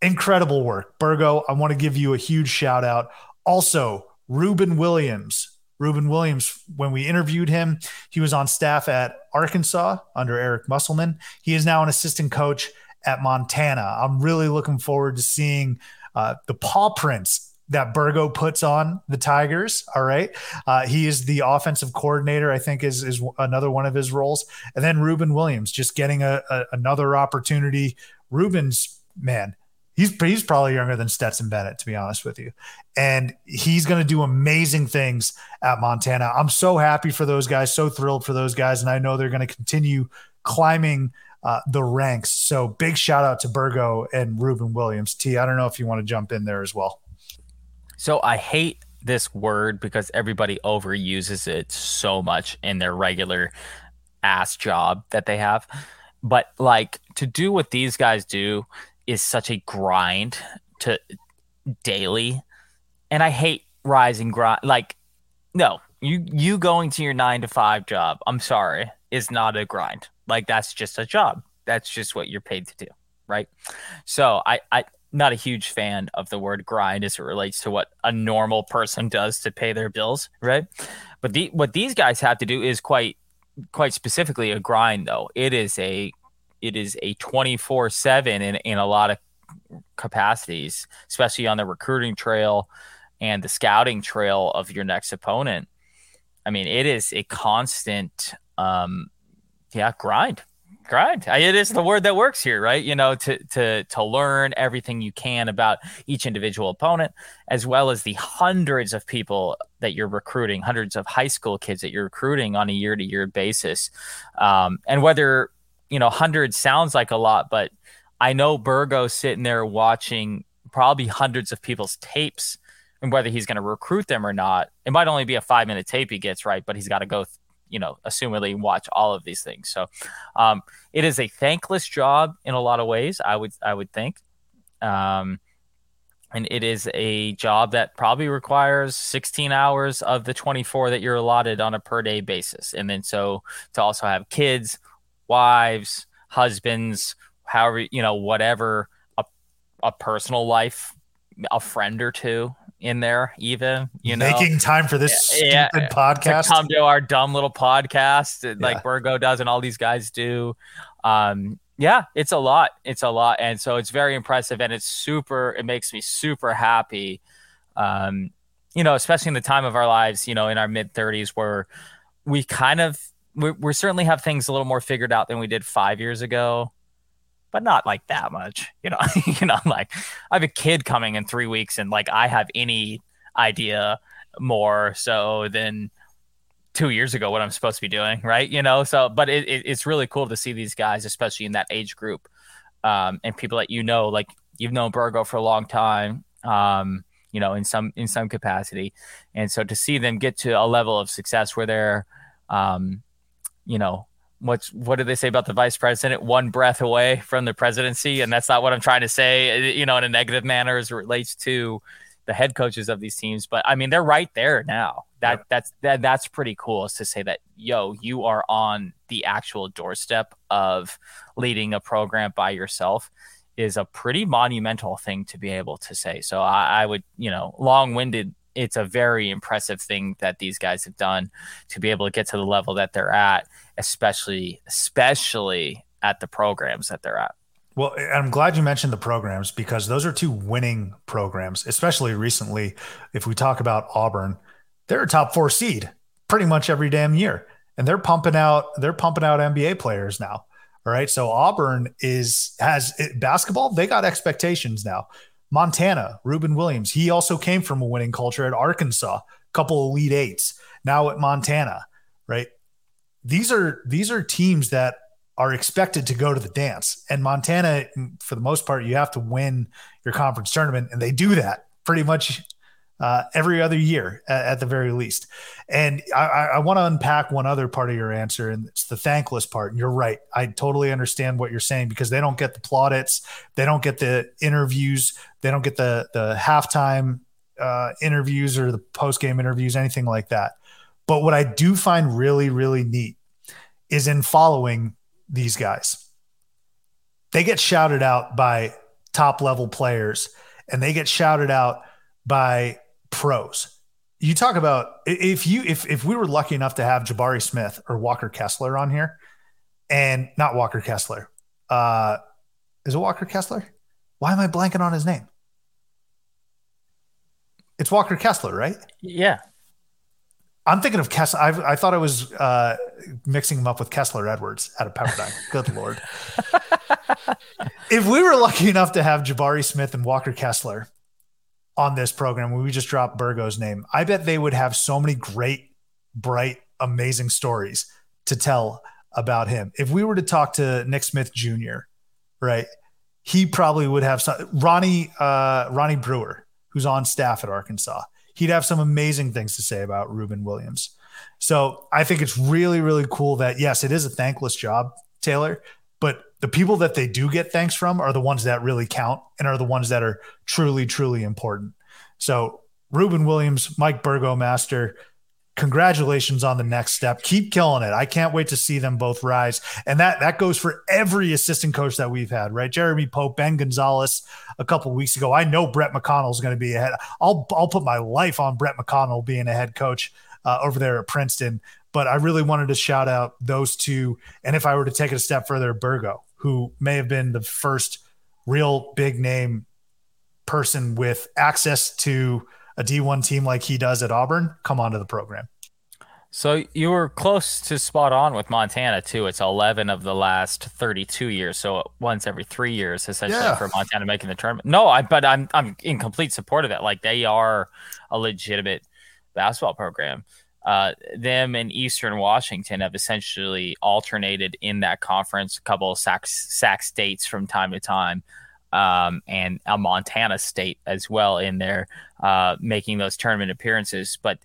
Incredible work. Burgo, I want to give you a huge shout out. Also, Ruben Williams, Ruben Williams, when we interviewed him, he was on staff at Arkansas under Eric Musselman. He is now an assistant coach at Montana. I'm really looking forward to seeing uh, the paw prints that Burgo puts on the Tigers. All right. Uh, he is the offensive coordinator, I think is, is another one of his roles. And then Ruben Williams, just getting a, a, another opportunity. Ruben's, man, He's, he's probably younger than Stetson Bennett, to be honest with you. And he's going to do amazing things at Montana. I'm so happy for those guys, so thrilled for those guys. And I know they're going to continue climbing uh, the ranks. So big shout out to Burgo and Ruben Williams. T, I don't know if you want to jump in there as well. So I hate this word because everybody overuses it so much in their regular ass job that they have. But like, to do what these guys do is such a grind to daily. And I hate rise and grind. Like, no, you, you going to your nine to five job, I'm sorry, is not a grind. Like, that's just a job. That's just what you're paid to do. Right. So I, I, not a huge fan of the word grind as it relates to what a normal person does to pay their bills. Right. But the, what these guys have to do is quite, quite specifically a grind though. It is a, It is a twenty-four seven in, in a lot of capacities, especially on the recruiting trail and the scouting trail of your next opponent. I mean, it is a constant, um, yeah, grind, grind. It is the word that works here, right? You know, to to to learn everything you can about each individual opponent, as well as the hundreds of people that you're recruiting, hundreds of high school kids that you're recruiting on a year-to-year basis. Um, and whether... You know, one hundred sounds like a lot, but I know Burgo's sitting there watching probably hundreds of people's tapes, and whether he's going to recruit them or not, it might only be a five minute tape he gets, right? But he's got to go, you know, assumedly watch all of these things. So um, it is a thankless job in a lot of ways, I would, I would think. Um, and it is a job that probably requires sixteen hours of the twenty-four that you're allotted on a per day basis. And then so to also have kids, wives, husbands, however, you know, whatever, a, a personal life, a friend or two in there, even, you know, making time for this yeah, stupid yeah, podcast to come to our dumb little podcast yeah. like Burgo does and all these guys do. Um, yeah, it's a lot. It's a lot. And so it's very impressive, and it's super, it makes me super happy. Um, you know, especially in the time of our lives, you know, in our mid thirties, where we kind of, We we certainly have things a little more figured out than we did five years ago, but not like that much, you know. You know, like I have a kid coming in three weeks, and like I have any idea more so than two years ago what I'm supposed to be doing, right? You know, so but it, it it's really cool to see these guys, especially in that age group, um, and people that you know, like you've known Burgo for a long time, um, you know, in some in some capacity. And so to see them get to a level of success where they're, um, you know, what's what do they say about the vice president? One breath away from the presidency. And that's not what I'm trying to say, you know, in a negative manner as it relates to the head coaches of these teams. But I mean, they're right there now. That yeah. that's that, that's pretty cool, is to say that, yo, you are on the actual doorstep of leading a program by yourself, is a pretty monumental thing to be able to say. So I, I would, you know, long winded. It's a very impressive thing that these guys have done to be able to get to the level that they're at, especially, especially at the programs that they're at. Well, I'm glad you mentioned the programs, because those are two winning programs, especially recently. If we talk about Auburn, they're a top four seed pretty much every damn year. And they're pumping out, they're pumping out N B A players now. All right. So Auburn is, has it, basketball. They got expectations now. Montana, Reuben Williams. He also came from a winning culture at Arkansas, couple Elite Eights, now at Montana, right? These are, these are teams that are expected to go to the dance. And Montana, for the most part, you have to win your conference tournament. And they do that pretty much uh, every other year at, at the very least. And I, I want to unpack one other part of your answer, and it's the thankless part. And you're right. I totally understand what you're saying, because they don't get the plaudits. They don't get the interviews. They don't get the, the halftime uh, interviews or the post-game interviews, anything like that. But what I do find really, really neat is in following these guys, they get shouted out by top level players, and they get shouted out by pros. You talk about, if you, if, if we were lucky enough to have Jabari Smith or Walker Kessler on here, and not Walker Kessler, uh, is it Walker Kessler? Why am I blanking on his name? It's Walker Kessler, right? Yeah. I'm thinking of Kessler. I've, I thought I was uh, mixing him up with Kessler Edwards out of Pepperdine. Good Lord. If we were lucky enough to have Jabari Smith and Walker Kessler on this program, when we just dropped Burgo's name, I bet they would have so many great, bright, amazing stories to tell about him. If we were to talk to Nick Smith Junior, right, he probably would have some. Ronnie, uh, Ronnie Brewer, who's on staff at Arkansas, he'd have some amazing things to say about Reuben Williams. So I think it's really, really cool that, yes, it is a thankless job, Taylor, but the people that they do get thanks from are the ones that really count and are the ones that are truly, truly important. So Reuben Williams, Mike Burgomaster, congratulations on the next step. Keep killing it. I can't wait to see them both rise. And that, that goes for every assistant coach that we've had, right? Jeremy Pope, Ben Gonzalez a couple of weeks ago. I know Brett McConnell is going to be ahead. I'll, I'll put my life on Brett McConnell being a head coach uh, over there at Princeton. But I really wanted to shout out those two. And if I were to take it a step further, Burgo, who may have been the first real big name person with access to a D one team like he does at Auburn come onto the program. So you were close to spot on with Montana too. It's eleven of the last thirty-two years. So once every three years, essentially, yeah, for Montana making the tournament. No, I, but I'm, I'm in complete support of that. Like, they are a legitimate basketball program. Uh, them and Eastern Washington have essentially alternated in that conference, a couple of Sac, Sac states from time to time. Um, and a Montana State as well in there, uh, making those tournament appearances. But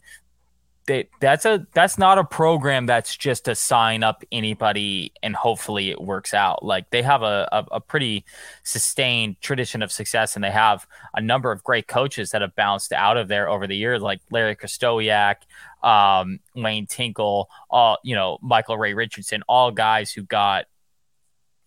they, that's a that's not a program that's just to sign up anybody and hopefully it works out. Like, they have a, a, a pretty sustained tradition of success, and they have a number of great coaches that have bounced out of there over the years, like Larry Krastowiak, um, Lane Tinkle, all, you know, Michael Ray Richardson, all guys who got,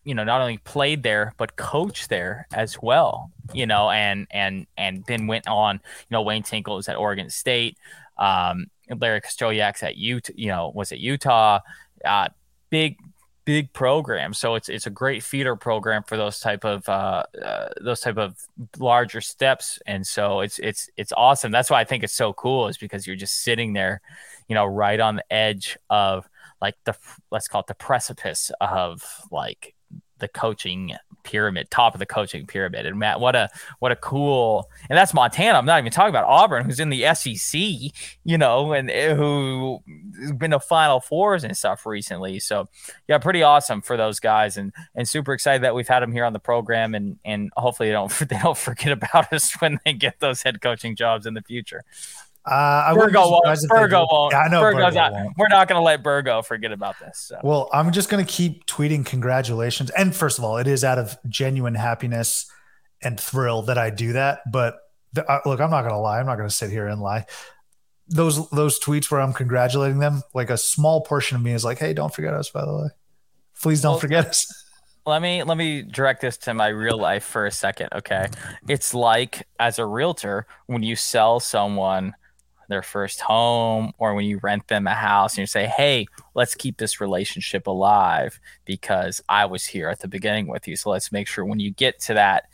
you know, not only played there, but coached there as well, you know, and, and, and then went on, you know, Wayne Tinkle was at Oregon State. Um, Larry Kostoyak's at Utah, you know, was at Utah, uh, big, big program. So it's, it's a great feeder program for those type of, uh, uh, those type of larger steps. And so it's, it's, it's awesome. That's why I think it's so cool, is because you're just sitting there, you know, right on the edge of, like, the, let's call it the precipice of, like, the coaching pyramid, top of the coaching pyramid. And Matt, what a what a cool, and that's Montana. I'm not even talking about Auburn, who's in the S E C, you know, and who's been to Final Fours and stuff recently. So yeah, pretty awesome for those guys, and and super excited that we've had them here on the program, and and hopefully they don't they don't forget about us when they get those head coaching jobs in the future. Uh, I Burgo won't. Burgo won't. I know Burgo's Burgo not, won't. We're not going to let Burgo forget about this. So. Well, I'm just going to keep tweeting congratulations. And first of all, it is out of genuine happiness and thrill that I do that. But the, uh, look, I'm not going to lie. I'm not going to sit here and lie. Those those tweets where I'm congratulating them, like a small portion of me is like, hey, don't forget us, by the way. Please don't well, forget us. Let me let me direct this to my real life for a second, okay? It's like, as a realtor, when you sell someone their first home, or when you rent them a house and you say, hey, let's keep this relationship alive because I was here at the beginning with you. So let's make sure when you get to that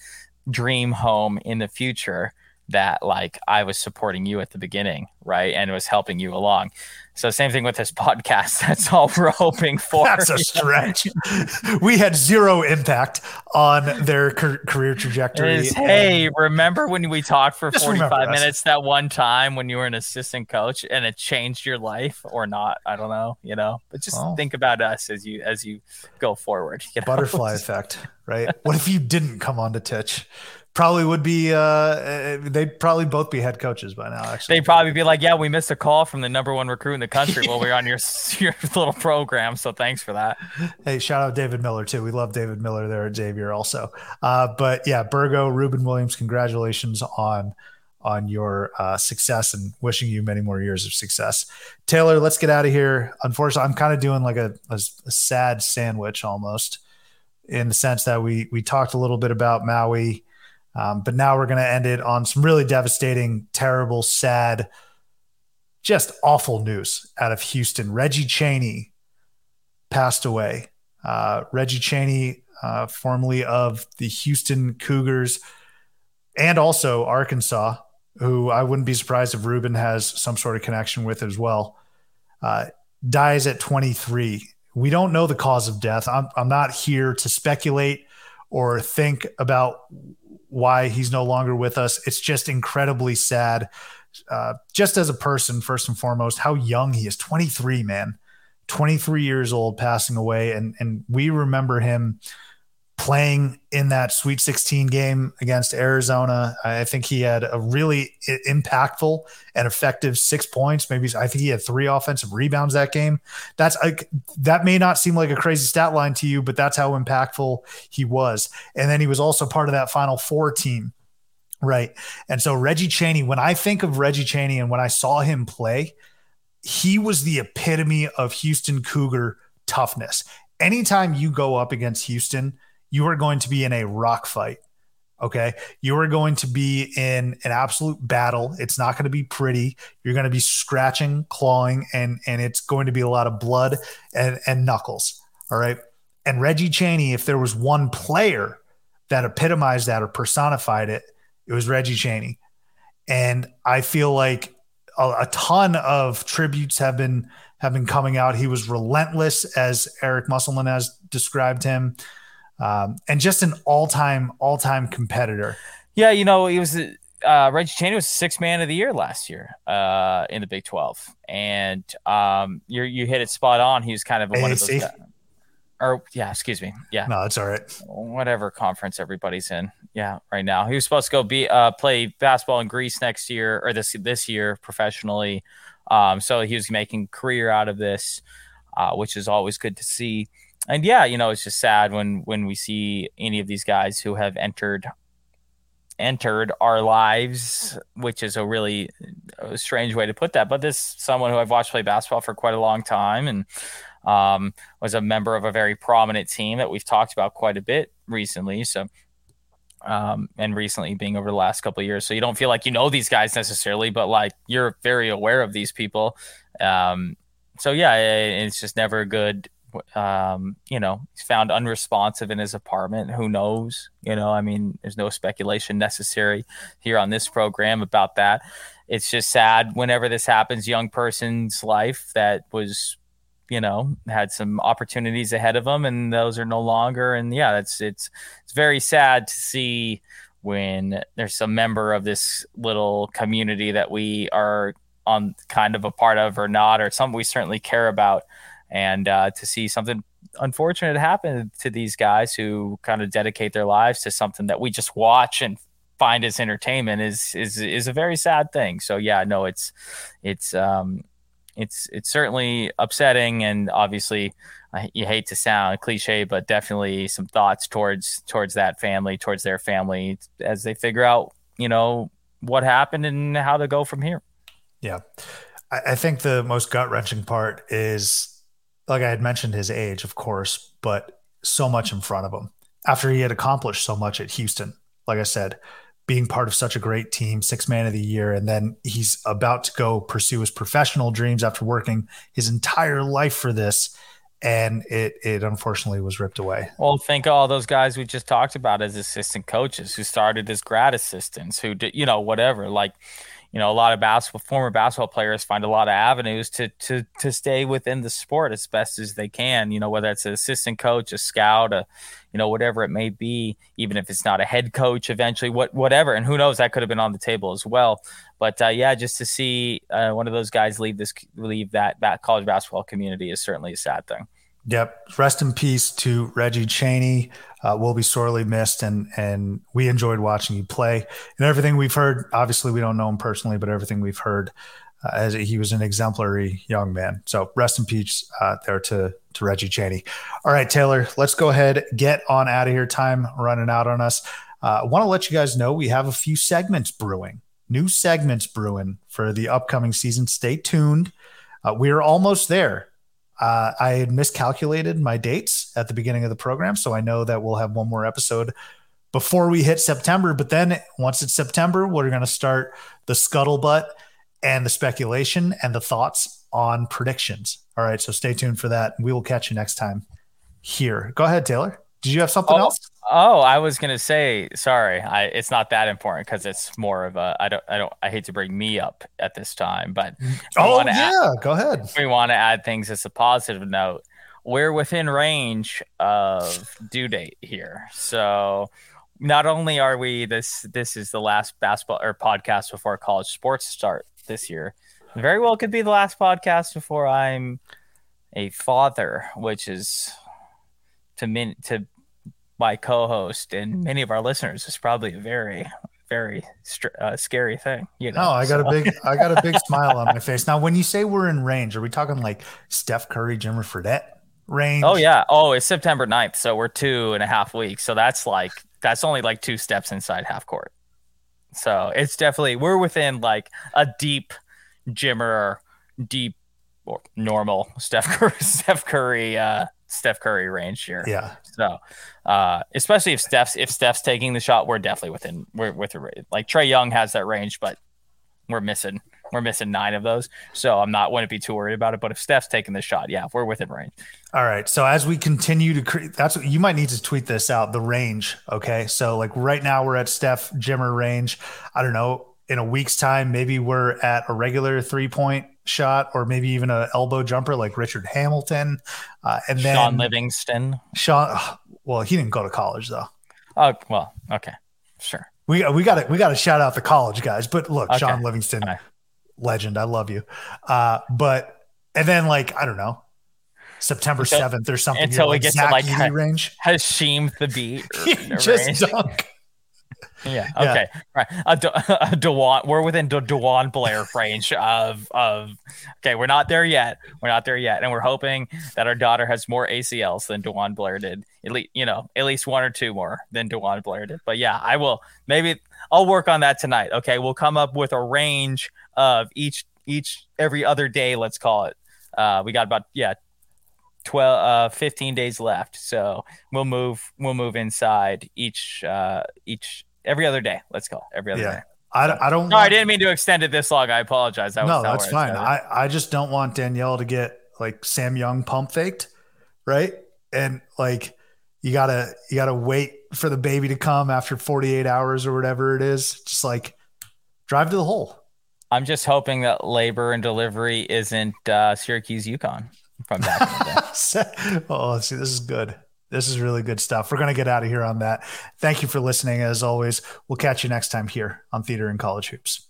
dream home in the future that, like, I was supporting you at the beginning, right? And was helping you along. So same thing with this podcast. That's all we're hoping for. That's a stretch. We had zero impact on their career trajectory. Is, hey, remember when we talked for forty-five minutes that one time when you were an assistant coach and it changed your life or not? I don't know, you know, but just oh. think about us as you, as you go forward. You know? Butterfly effect, right? What if you didn't come on to Titch? Probably would be uh, – they'd probably both be head coaches by now, actually. They'd probably be like, yeah, we missed a call from the number one recruit in the country while we were on your, your little program, so thanks for that. Hey, shout out David Miller, too. We love David Miller there at Xavier also. Uh, but, yeah, Burgo, Reuben Williams, congratulations on on your uh, success, and wishing you many more years of success. Taylor, let's get out of here. Unfortunately, I'm kind of doing like a, a, a sad sandwich almost, in the sense that we we talked a little bit about Maui. Um, but now we're going to end it on some really devastating, terrible, sad, just awful news out of Houston. Reggie Chaney passed away. Uh, Reggie Chaney, uh, formerly of the Houston Cougars and also Arkansas, who I wouldn't be surprised if Reuben has some sort of connection with as well, uh, dies at twenty-three. We don't know the cause of death. I'm, I'm not here to speculate or think about why he's no longer with us. It's just incredibly sad. Uh, just as a person, first and foremost, how young he is. twenty-three, man, twenty-three years old, passing away. And, and we remember him playing in that Sweet sixteen game against Arizona. I think he had a really impactful and effective six points. Maybe I think he had three offensive rebounds that game. That's like, that may not seem like a crazy stat line to you, but that's how impactful he was. And then he was also part of that Final Four team. Right. And so Reggie Chaney, when I think of Reggie Chaney and when I saw him play, he was the epitome of Houston Cougar toughness. Anytime you go up against Houston, you are going to be in a rock fight, okay? You are going to be in an absolute battle. It's not going to be pretty. You're going to be scratching, clawing, and and it's going to be a lot of blood and, and knuckles, all right? And Reggie Chaney, if there was one player that epitomized that or personified it, it was Reggie Chaney. And I feel like a, a ton of tributes have been have been coming out. He was relentless, as Eric Musselman has described him. Um, and just an all-time, all-time competitor. Yeah, you know, he was uh, Reggie Chaney was sixth man of the year last year uh, in the Big twelve, and um, you you hit it spot on. He was kind of one of those guys. Or yeah, excuse me. Yeah, no, it's all right. Whatever conference everybody's in, yeah, right now. He was supposed to go be uh, play basketball in Greece next year or this this year professionally. Um, so he was making career out of this, uh, which is always good to see. And yeah, you know, it's just sad when when we see any of these guys who have entered entered our lives, which is a really strange way to put that. But this is someone who I've watched play basketball for quite a long time, and um, was a member of a very prominent team that we've talked about quite a bit recently. So, um, and recently being over the last couple of years, so you don't feel like you know these guys necessarily, but like you're very aware of these people. Um, so yeah, it, it's just never a good. Um, you know, he's found unresponsive in his apartment. Who knows? You know, I mean, there's no speculation necessary here on this program about that. It's just sad whenever this happens, young person's life that was you know, had some opportunities ahead of them, and those are no longer. And yeah, it's, it's, it's very sad to see when there's a member of this little community that we are on kind of a part of or not, or something we certainly care about. And uh, to see something unfortunate happen to these guys who kind of dedicate their lives to something that we just watch and find as entertainment is, is, is a very sad thing. So yeah, no, it's, it's, um, It's it's certainly upsetting, and obviously I, you hate to sound cliche, but definitely some thoughts towards towards that family, towards their family, as they figure out, you know, what happened and how to go from here. Yeah, I, I think the most gut-wrenching part is, like I had mentioned, his age, of course, but so much in front of him after he had accomplished so much at Houston. Like I said, being part of such a great team, six man of the year. And then he's about to go pursue his professional dreams after working his entire life for this. And it, it unfortunately was ripped away. Well, think of all those guys we just talked about as assistant coaches who started as grad assistants, who did, you know, whatever, like, you know, a lot of basketball, former basketball players find a lot of avenues to, to, to stay within the sport as best as they can, you know, whether it's an assistant coach, a scout, a, you know, whatever it may be, even if it's not a head coach eventually, what, whatever. And who knows, that could have been on the table as well. But uh, yeah, just to see uh, one of those guys leave this, leave that, that college basketball community is certainly a sad thing. Yep. Rest in peace to Reggie Chaney. Uh, we'll be sorely missed, and and we enjoyed watching you play. And everything we've heard, obviously we don't know him personally, but everything we've heard, uh, as he was an exemplary young man. So rest in peace uh, there to, to Reggie Chaney. All right, Taylor, let's go ahead, get on out of here. Time running out on us. Uh, I want to let you guys know we have a few segments brewing, new segments brewing for the upcoming season. Stay tuned. Uh, we are almost there. Uh, I had miscalculated my dates at the beginning of the program, so I know that we'll have one more episode before we hit September. But then once it's September, we're going to start the scuttlebutt and the speculation and the thoughts on predictions. All right, so stay tuned for that. We will catch you next time here. Go ahead, Taylor. Did you have something oh, else? Oh, I was going to say, sorry, I, it's not that important because it's more of a, I don't, I don't, I hate to bring me up at this time, but oh yeah, add, go ahead. We want to add things as a positive note. We're within range of due date here. So not only are we, this, this is the last basketball or podcast before college sports start this year. Very well could be the last podcast before I'm a father, which is to min to, my co-host and many of our listeners is probably a very, very uh, scary thing. You know, no, I got so. a big, I got a big smile on my face. Now, when you say we're in range, are we talking like Steph Curry, Jimmer Fredette range? Oh yeah. Oh, it's September ninth. So we're two and a half weeks. So that's like, that's only like two steps inside half court. So it's definitely, we're within like a deep Jimmer, deep or normal Steph Curry, Steph Curry, uh, Steph Curry range here. Yeah. So, uh, especially if Steph's if Steph's taking the shot, we're definitely within. We're with like Trae Young has that range, but we're missing we're missing nine of those. So I'm not wouldn't be too worried about it. But if Steph's taking the shot, yeah, we're within range. All right. So as we continue to create, that's what you might need to tweet this out. The range. Okay. So like right now we're at Steph Jimmer range. I don't know. In a week's time, maybe we're at a regular three point shot, or maybe even an elbow jumper like Richard Hamilton, uh, and then Sean Livingston. Sean, well, he didn't go to college though. Oh well, okay, sure. We we got to we got to shout out the college guys, but look, okay. Sean Livingston, okay. Legend, I love you. Uh, but and then like I don't know, September seventh or something until we like, get Zach to like ha- range. Hashim the beat, just range. Dunk. Yeah. Okay. Yeah. Right. A De- a DeJuan, we're within the De- DeJuan Blair range of of. Okay, we're not there yet. We're not there yet, and we're hoping that our daughter has more A C Ls than DeJuan Blair did. At least, you know, at least one or two more than DeJuan Blair did. But yeah, I will. Maybe I'll work on that tonight. Okay, we'll come up with a range of each each every other day. Let's call it. Uh, we got about yeah. twelve, uh, fifteen days left. So we'll move, we'll move inside each, uh, each, every other day. Let's go every other yeah. day. I, I don't, no, want, I didn't mean to extend it this long. I apologize. That no, was that's fine. I, I just don't want Danielle to get like Sam Young pump faked. Right. And like, you gotta, you gotta wait for the baby to come after forty-eight hours or whatever it is. Just like drive to the hole. I'm just hoping that labor and delivery isn't, uh, Syracuse, UConn. if I'm back in the day. Oh, see, this is good. This is really good stuff. We're going to get out of here on that. Thank you for listening. As always, we'll catch you next time here on Theater in College Hoops.